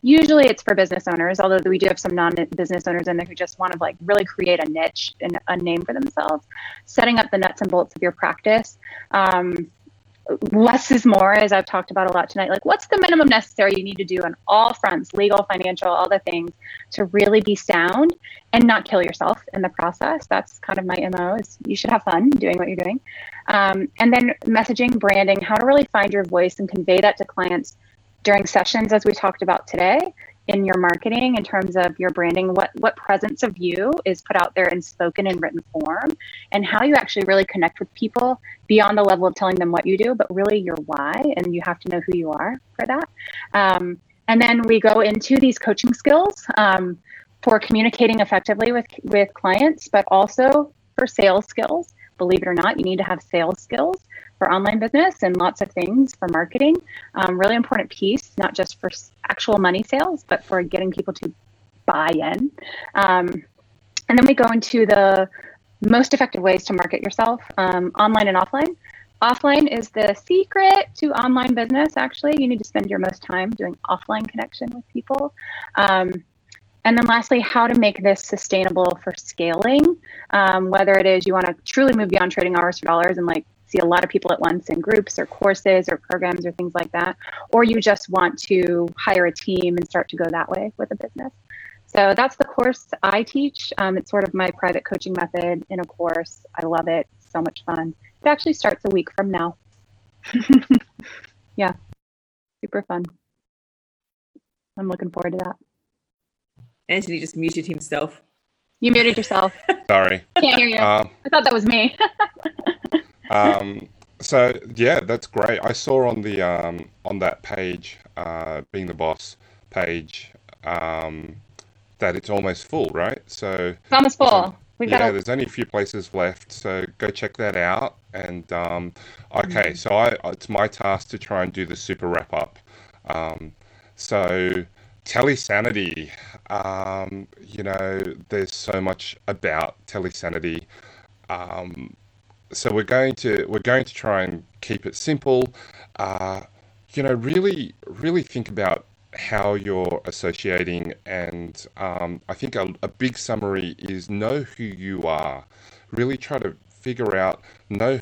Usually it's for business owners, although we do have some non-business owners in there who just want to like really create a niche and a name for themselves, setting up the nuts and bolts of your practice. Um, less is more, as I've talked about a lot tonight, like what's the minimum necessary you need to do on all fronts, legal, financial, all the things to really be sound and not kill yourself in the process. That's kind of my M O, is you should have fun doing what you're doing. Um, and then messaging, branding, how to really find your voice and convey that to clients during sessions, as we talked about today, in your marketing, in terms of your branding, what what presence of you is put out there in spoken and written form, and how you actually really connect with people beyond the level of telling them what you do, but really your why, and you have to know who you are for that. Um, and then we go into these coaching skills um, for communicating effectively with, with clients, but also for sales skills. Believe it or not, you need to have sales skills for online business and lots of things for marketing. Um, really important piece, not just for actual money sales, but for getting people to buy in. Um, and then we go into the most effective ways to market yourself, um, online and offline. Offline is the secret to online business, actually. You need to spend your most time doing offline connection with people. Um, And then lastly, how to make this sustainable for scaling, um, whether it is you want to truly move beyond trading hours for dollars and like see a lot of people at once in groups or courses or programs or things like that, or you just want to hire a team and start to go that way with a business. So that's the course I teach. Um, it's sort of my private coaching method in a course. I love it. It's so much fun. It actually starts a week from now. Yeah, super fun. I'm looking forward to that. Anthony just muted himself. You muted yourself. Sorry. Can't hear you. Um, I thought that was me. um, so yeah, that's great. I saw on the um, on that page, uh, Being the Boss page, um, that it's almost full, right? So it's almost full. Um, We've yeah, got a- there's only a few places left, so go check that out. And um, okay, mm-hmm. so I, it's my task to try and do the super wrap up. Um, so. Telesanity, um, you know, there's so much about telesanity. Um, so we're going to we're going to try and keep it simple. Uh, you know, really, really think about how you're associating, and um, I think a, a big summary is know who you are. Really try to figure out know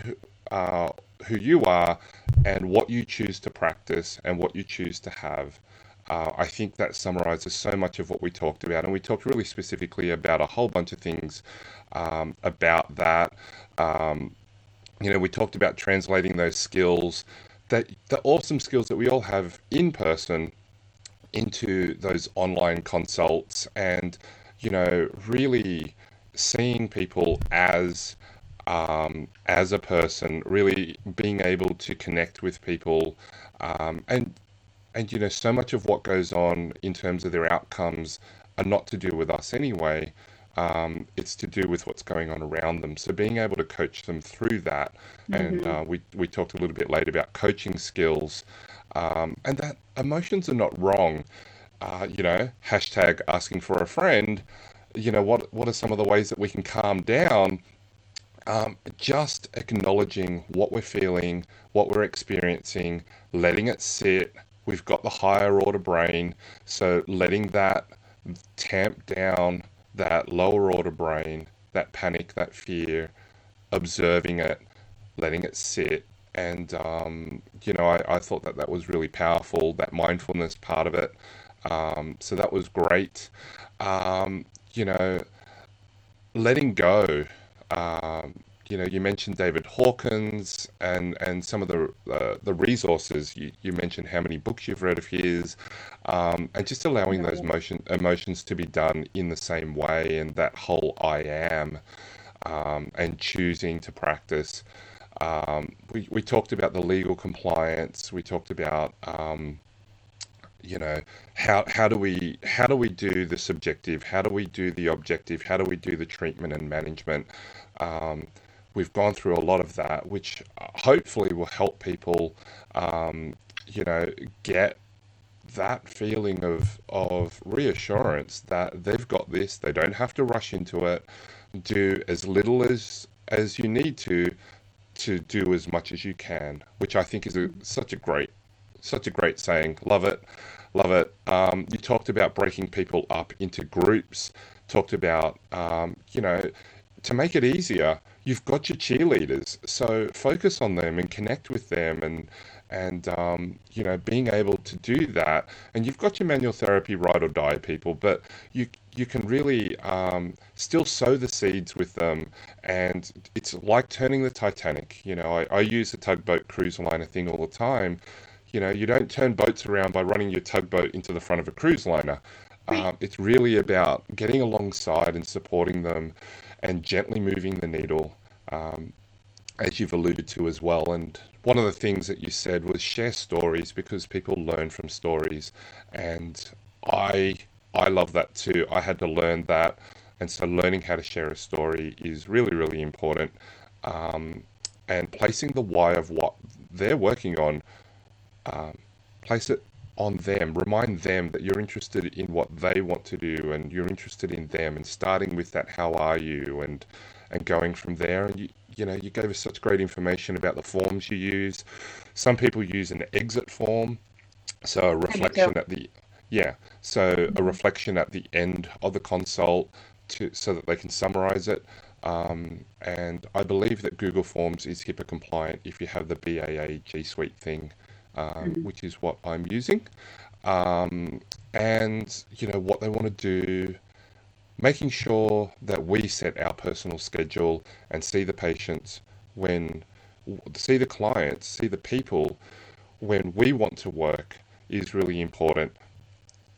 uh, who you are and what you choose to practice and what you choose to have. Uh, I think that summarizes so much of what we talked about, and we talked really specifically about a whole bunch of things um, about that. Um, you know, we talked about translating those skills, that the awesome skills that we all have in person, into those online consults, and you know, really seeing people as um, as a person, really being able to connect with people, um, and. And, you know, so much of what goes on in terms of their outcomes are not to do with us anyway. Um, it's to do with what's going on around them. So being able to coach them through that. Mm-hmm. And uh, we, we talked a little bit later about coaching skills, um, and that emotions are not wrong. Uh, you know, hashtag asking for a friend. You know, what, what are some of the ways that we can calm down? Um, just acknowledging what we're feeling, what we're experiencing, letting it sit. We've got the higher order brain, so letting that tamp down that lower order brain, that panic, that fear, observing it, letting it sit. And, um, you know, I, I thought that that was really powerful, that mindfulness part of it. Um, so that was great. Um, you know, letting go. Um, You know, you mentioned David Hawkins and, and some of the uh, the resources. You, you mentioned how many books you've read of his, um, and just allowing those emotion, emotions to be done in the same way, and that whole I am, um, and choosing to practice. Um, we, we talked about the legal compliance. We talked about, um, you know, how how do we how do we do the subjective? How do we do the objective? How do we do the treatment and management? Um, we've gone through a lot of that, which hopefully will help people, um, you know, get that feeling of of reassurance that they've got this. They don't have to rush into it. Do as little as as you need to, to do as much as you can, which I think is a, such a great, such a great saying. Love it. Love it. Um, you talked about breaking people up into groups, talked about, um, you know, to make it easier, you've got your cheerleaders. So focus on them and connect with them and, and um, you know, being able to do that. And you've got your manual therapy, ride or die people, but you you can really um, still sow the seeds with them. And it's like turning the Titanic. You know, I, I use the tugboat cruise liner thing all the time. You know, you don't turn boats around by running your tugboat into the front of a cruise liner. Um, it's really about getting alongside and supporting them and gently moving the needle, um, as you've alluded to as well. And one of the things that you said was share stories, because people learn from stories. And I I love that too. I had to learn that. And so learning how to share a story is really, really important. Um, and placing the why of what they're working on, um, place it on them. Remind them that you're interested in what they want to do and you're interested in them, and starting with that, how are you, and and going from there. And you, you know, you gave us such great information about the forms you use. Some people use an exit form, so a reflection at the yeah so mm-hmm. a reflection at the end of the consult to so that they can summarize it. Um, and I believe that Google Forms is HIPAA compliant if you have the B A A G Suite thing, Um, which is what I'm using, um, and you know what they want to do, making sure that we set our personal schedule and see the patients when, see the clients, see the people when we want to work is really important.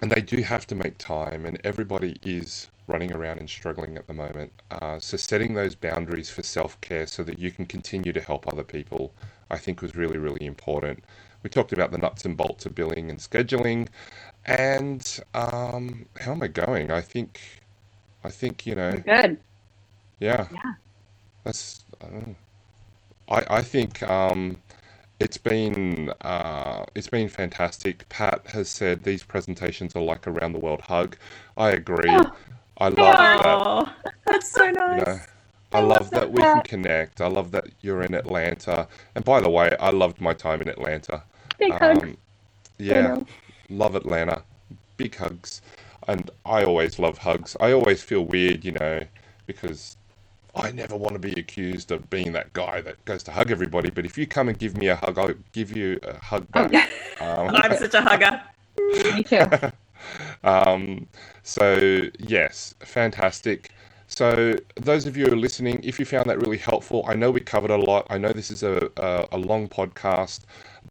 And they do have to make time, and everybody is running around and struggling at the moment. Uh, so setting those boundaries for self-care so that you can continue to help other people, I think was really, really important. We talked about the nuts and bolts of billing and scheduling, and um, how am I going? I think, I think you know. You're good. Yeah. Yeah. That's. I don't know. I I think um, it's been uh, it's been fantastic. Pat has said these presentations are like a round the world hug. I agree. Oh. I love oh. that. That's so nice. You know, I love that we can connect. I love that you're in Atlanta. And by the way, I loved my time in Atlanta. Big hugs. Um, yeah, love Atlanta. Big hugs. And I always love hugs. I always feel weird, you know, because I never want to be accused of being that guy that goes to hug everybody. But if you come and give me a hug, I'll give you a hug back. Oh, yeah. um, I'm such a hugger. Me too. um, so, yes, fantastic. So those of you who are listening, if you found that really helpful, I know we covered a lot. I know this is a, a, a long podcast,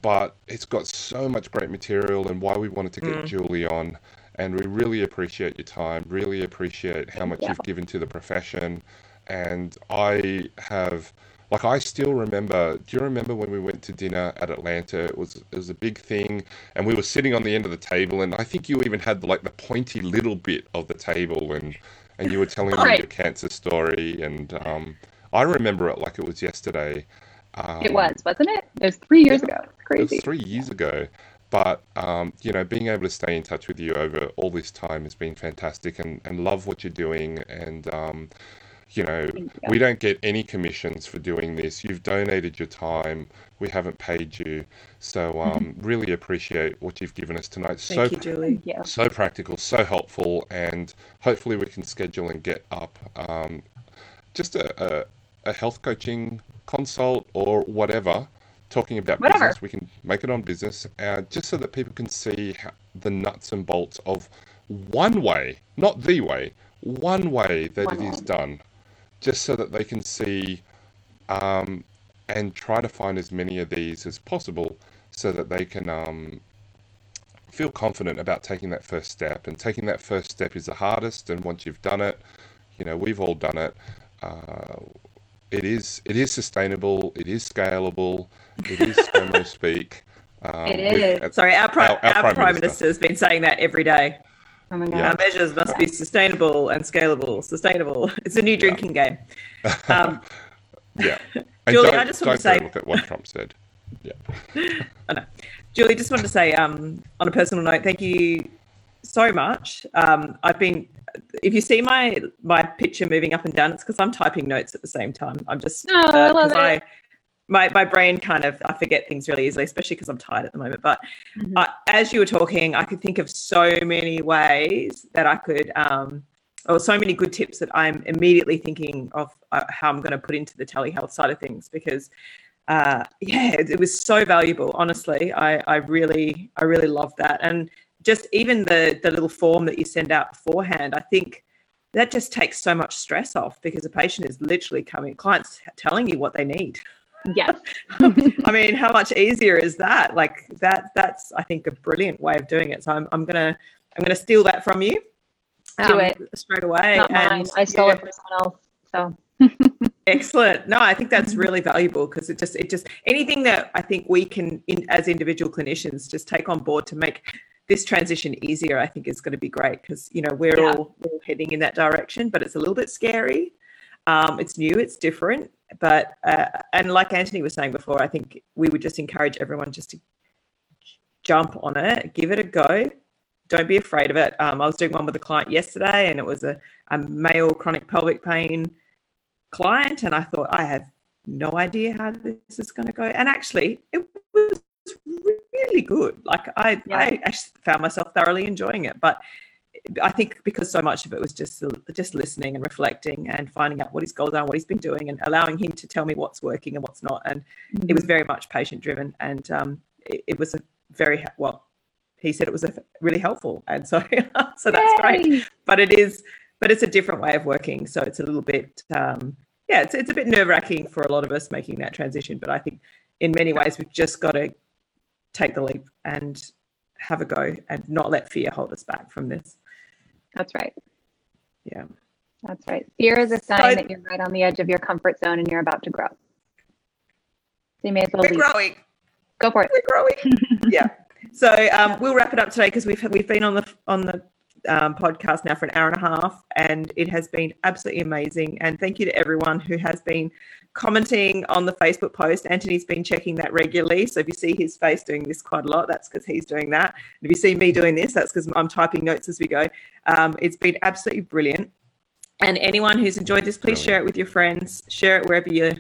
but it's got so much great material, and why we wanted to get mm. Julie on. And we really appreciate your time, really appreciate how much yeah. you've given to the profession. And I have, like, I still remember, do you remember when we went to dinner at Atlanta? It was it was a big thing, and we were sitting on the end of the table, and I think you even had like the pointy little bit of the table, and and you were telling me your cancer story, and um, I remember it like it was yesterday. Um, it was, wasn't it? It was three years yeah, ago. It's crazy. It was three years ago. But, um, you know, being able to stay in touch with you over all this time has been fantastic, and, and love what you're doing. And, um, you know, you. we don't get any commissions for doing this. You've donated your time. We haven't paid you. So um, mm-hmm. really appreciate what you've given us tonight. Thank so, you, Julie. Yeah. So practical, so helpful, and hopefully we can schedule and get up um, just a, a, a health coaching consult or whatever, talking about whatever. business. We can make it on business, uh, just so that people can see how, the nuts and bolts of one way, not the way, one way that one it way. is done, just so that they can see um, and try to find as many of these as possible so that they can um, feel confident about taking that first step. And taking that first step is the hardest. And once you've done it, you know, we've all done it. Uh, it is it is sustainable. It is scalable. It is ScoMo speak. Um, it is. With, Sorry, our, pri- our, our, our Prime, Prime Minister has been saying that every day. Oh my God. Yeah. Our measures must be sustainable and scalable. Sustainable. It's a new drinking yeah. game. Um, Yeah. And Julie, I just want to say, look at what Trump said. Yeah. I know. Julie, just wanted to say, um, on a personal note, thank you so much. Um, I've been, if you see my my picture moving up and down, it's because I'm typing notes at the same time. I'm just, oh, uh, I love it. I, my my brain kind of, I forget things really easily, especially because I'm tired at the moment. But mm-hmm. uh, as you were talking, I could think of so many ways that I could, um, or so many good tips that I'm immediately thinking of uh, how I'm going to put into the telehealth side of things, because uh, yeah, it, it was so valuable. Honestly, I, I really, I really love that. And just even the the little form that you send out beforehand, I think that just takes so much stress off, because a patient is literally coming, clients telling you what they need. Yeah. I mean, how much easier is that? Like that, that's, I think, a brilliant way of doing it. So I'm, I'm going to, I'm going to steal that from you. Do um, it straight away. Not and mine. I stole yeah. it from someone else. So excellent. No, I think that's really valuable, because it just, it just, anything that I think we can, in, as individual clinicians, just take on board to make this transition easier, I think is going to be great, because, you know, we're, yeah. all, we're all heading in that direction, but it's a little bit scary. Um, it's new, it's different, but, uh, and like Anthony was saying before, I think we would just encourage everyone just to jump on it, give it a go. Don't be afraid of it. Um, I was doing one with a client yesterday, and it was a, a male chronic pelvic pain client. And I thought, I have no idea how this is going to go. And actually it was really good. Like I, yeah. I actually found myself thoroughly enjoying it, but I think because so much of it was just just listening and reflecting and finding out what his goals are, what he's been doing, and allowing him to tell me what's working and what's not. And mm-hmm. it was very much patient driven, and um, it, it was a very, well, he said it was a, really helpful. And so, so that's Yay. Great, but it is, but it's a different way of working. So it's a little bit, um, yeah, it's, it's a bit nerve wracking for a lot of us making that transition. But I think in many ways, we've just got to take the leap and have a go and not let fear hold us back from this. That's right. Yeah. That's right. Fear is a sign so, that you're right on the edge of your comfort zone and you're about to grow. So you may as well We're leave. growing. Go for it. We're growing. Yeah. So um, we'll wrap it up today, because we've we've been on the on the um, podcast now for an hour and a half, and it has been absolutely amazing. And thank you to everyone who has been commenting on the Facebook post. Anthony's been checking that regularly, so if you see his face doing this quite a lot, that's because he's doing that. And if you see me doing this, that's because I'm typing notes as we go. Um, it's been absolutely brilliant. And anyone who's enjoyed this, please share it with your friends. Share it wherever you.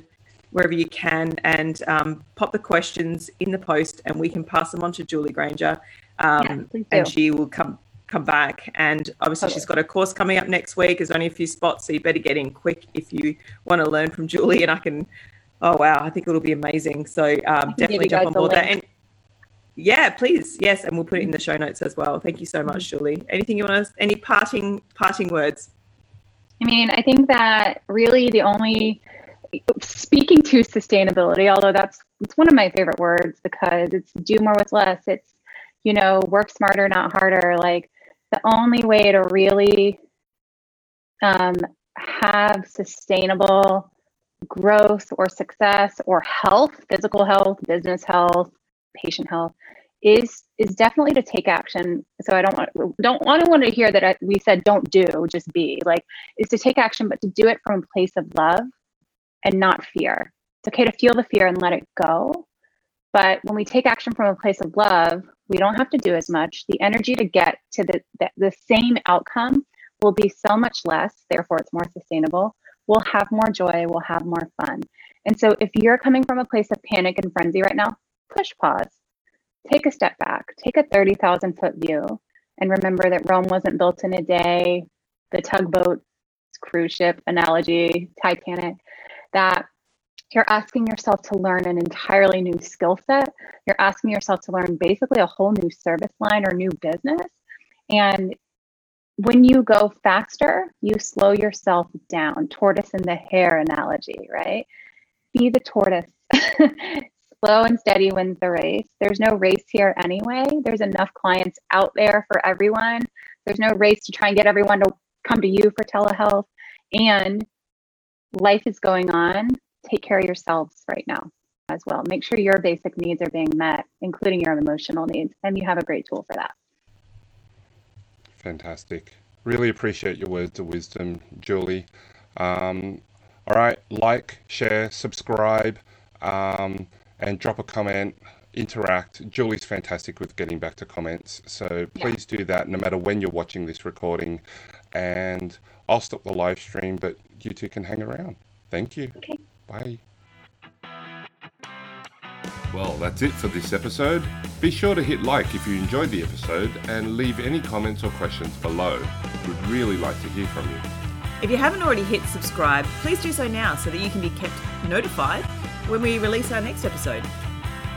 wherever you can, and um, pop the questions in the post, and we can pass them on to Julie Granger, um, yeah, and she will come come back. And obviously okay. she's got a course coming up next week. There's only a few spots, so you better get in quick if you want to learn from Julie. And I can, oh, wow, I think it'll be amazing. So um, definitely jump on board that. And yeah, please. Yes, and we'll put it in the show notes as well. Thank you so much, Julie. Anything you want to, any parting parting words? I mean, I think that really the only... Speaking to sustainability, although that's it's one of my favorite words, because it's do more with less. It's, you know, work smarter, not harder. Like the only way to really um, have sustainable growth or success or health, physical health, business health, patient health, is is definitely to take action. So I don't want don't want to want to hear that I, we said don't do, just be. Like, is to take action, but to do it from a place of love. And not fear. It's okay to feel the fear and let it go. But when we take action from a place of love, we don't have to do as much. The energy to get to the, the, the same outcome will be so much less. Therefore, it's more sustainable. We'll have more joy. We'll have more fun. And so if you're coming from a place of panic and frenzy right now, push pause. Take a step back. Take a thirty thousand foot view. And remember that Rome wasn't built in a day. The tugboat, cruise ship analogy, Titanic. That you're asking yourself to learn an entirely new skill set. You're asking yourself to learn basically a whole new service line or new business. And when you go faster, you slow yourself down. Tortoise and the hare analogy, right? Be the tortoise. Slow and steady wins the race. There's no race here anyway. There's enough clients out there for everyone. There's no race to try and get everyone to come to you for telehealth. And life is going on. Take care of yourselves right now as well. Make sure your basic needs are being met, including your emotional needs, and you have a great tool for that. Fantastic. Really appreciate your words of wisdom, Julie. Um, All right, like, share, subscribe, um, and drop a comment, interact. Julie's fantastic with getting back to comments. So please yeah. do that no matter when you're watching this recording. And I'll stop the live stream, but you two can hang around. Thank you. Okay. Bye. Well, that's it for this episode. Be sure to hit like if you enjoyed the episode and leave any comments or questions below. We'd really like to hear from you. If you haven't already hit subscribe, please do so now so that you can be kept notified when we release our next episode.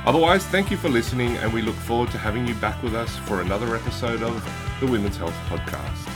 Otherwise, thank you for listening, and we look forward to having you back with us for another episode of the Women's Health Podcast.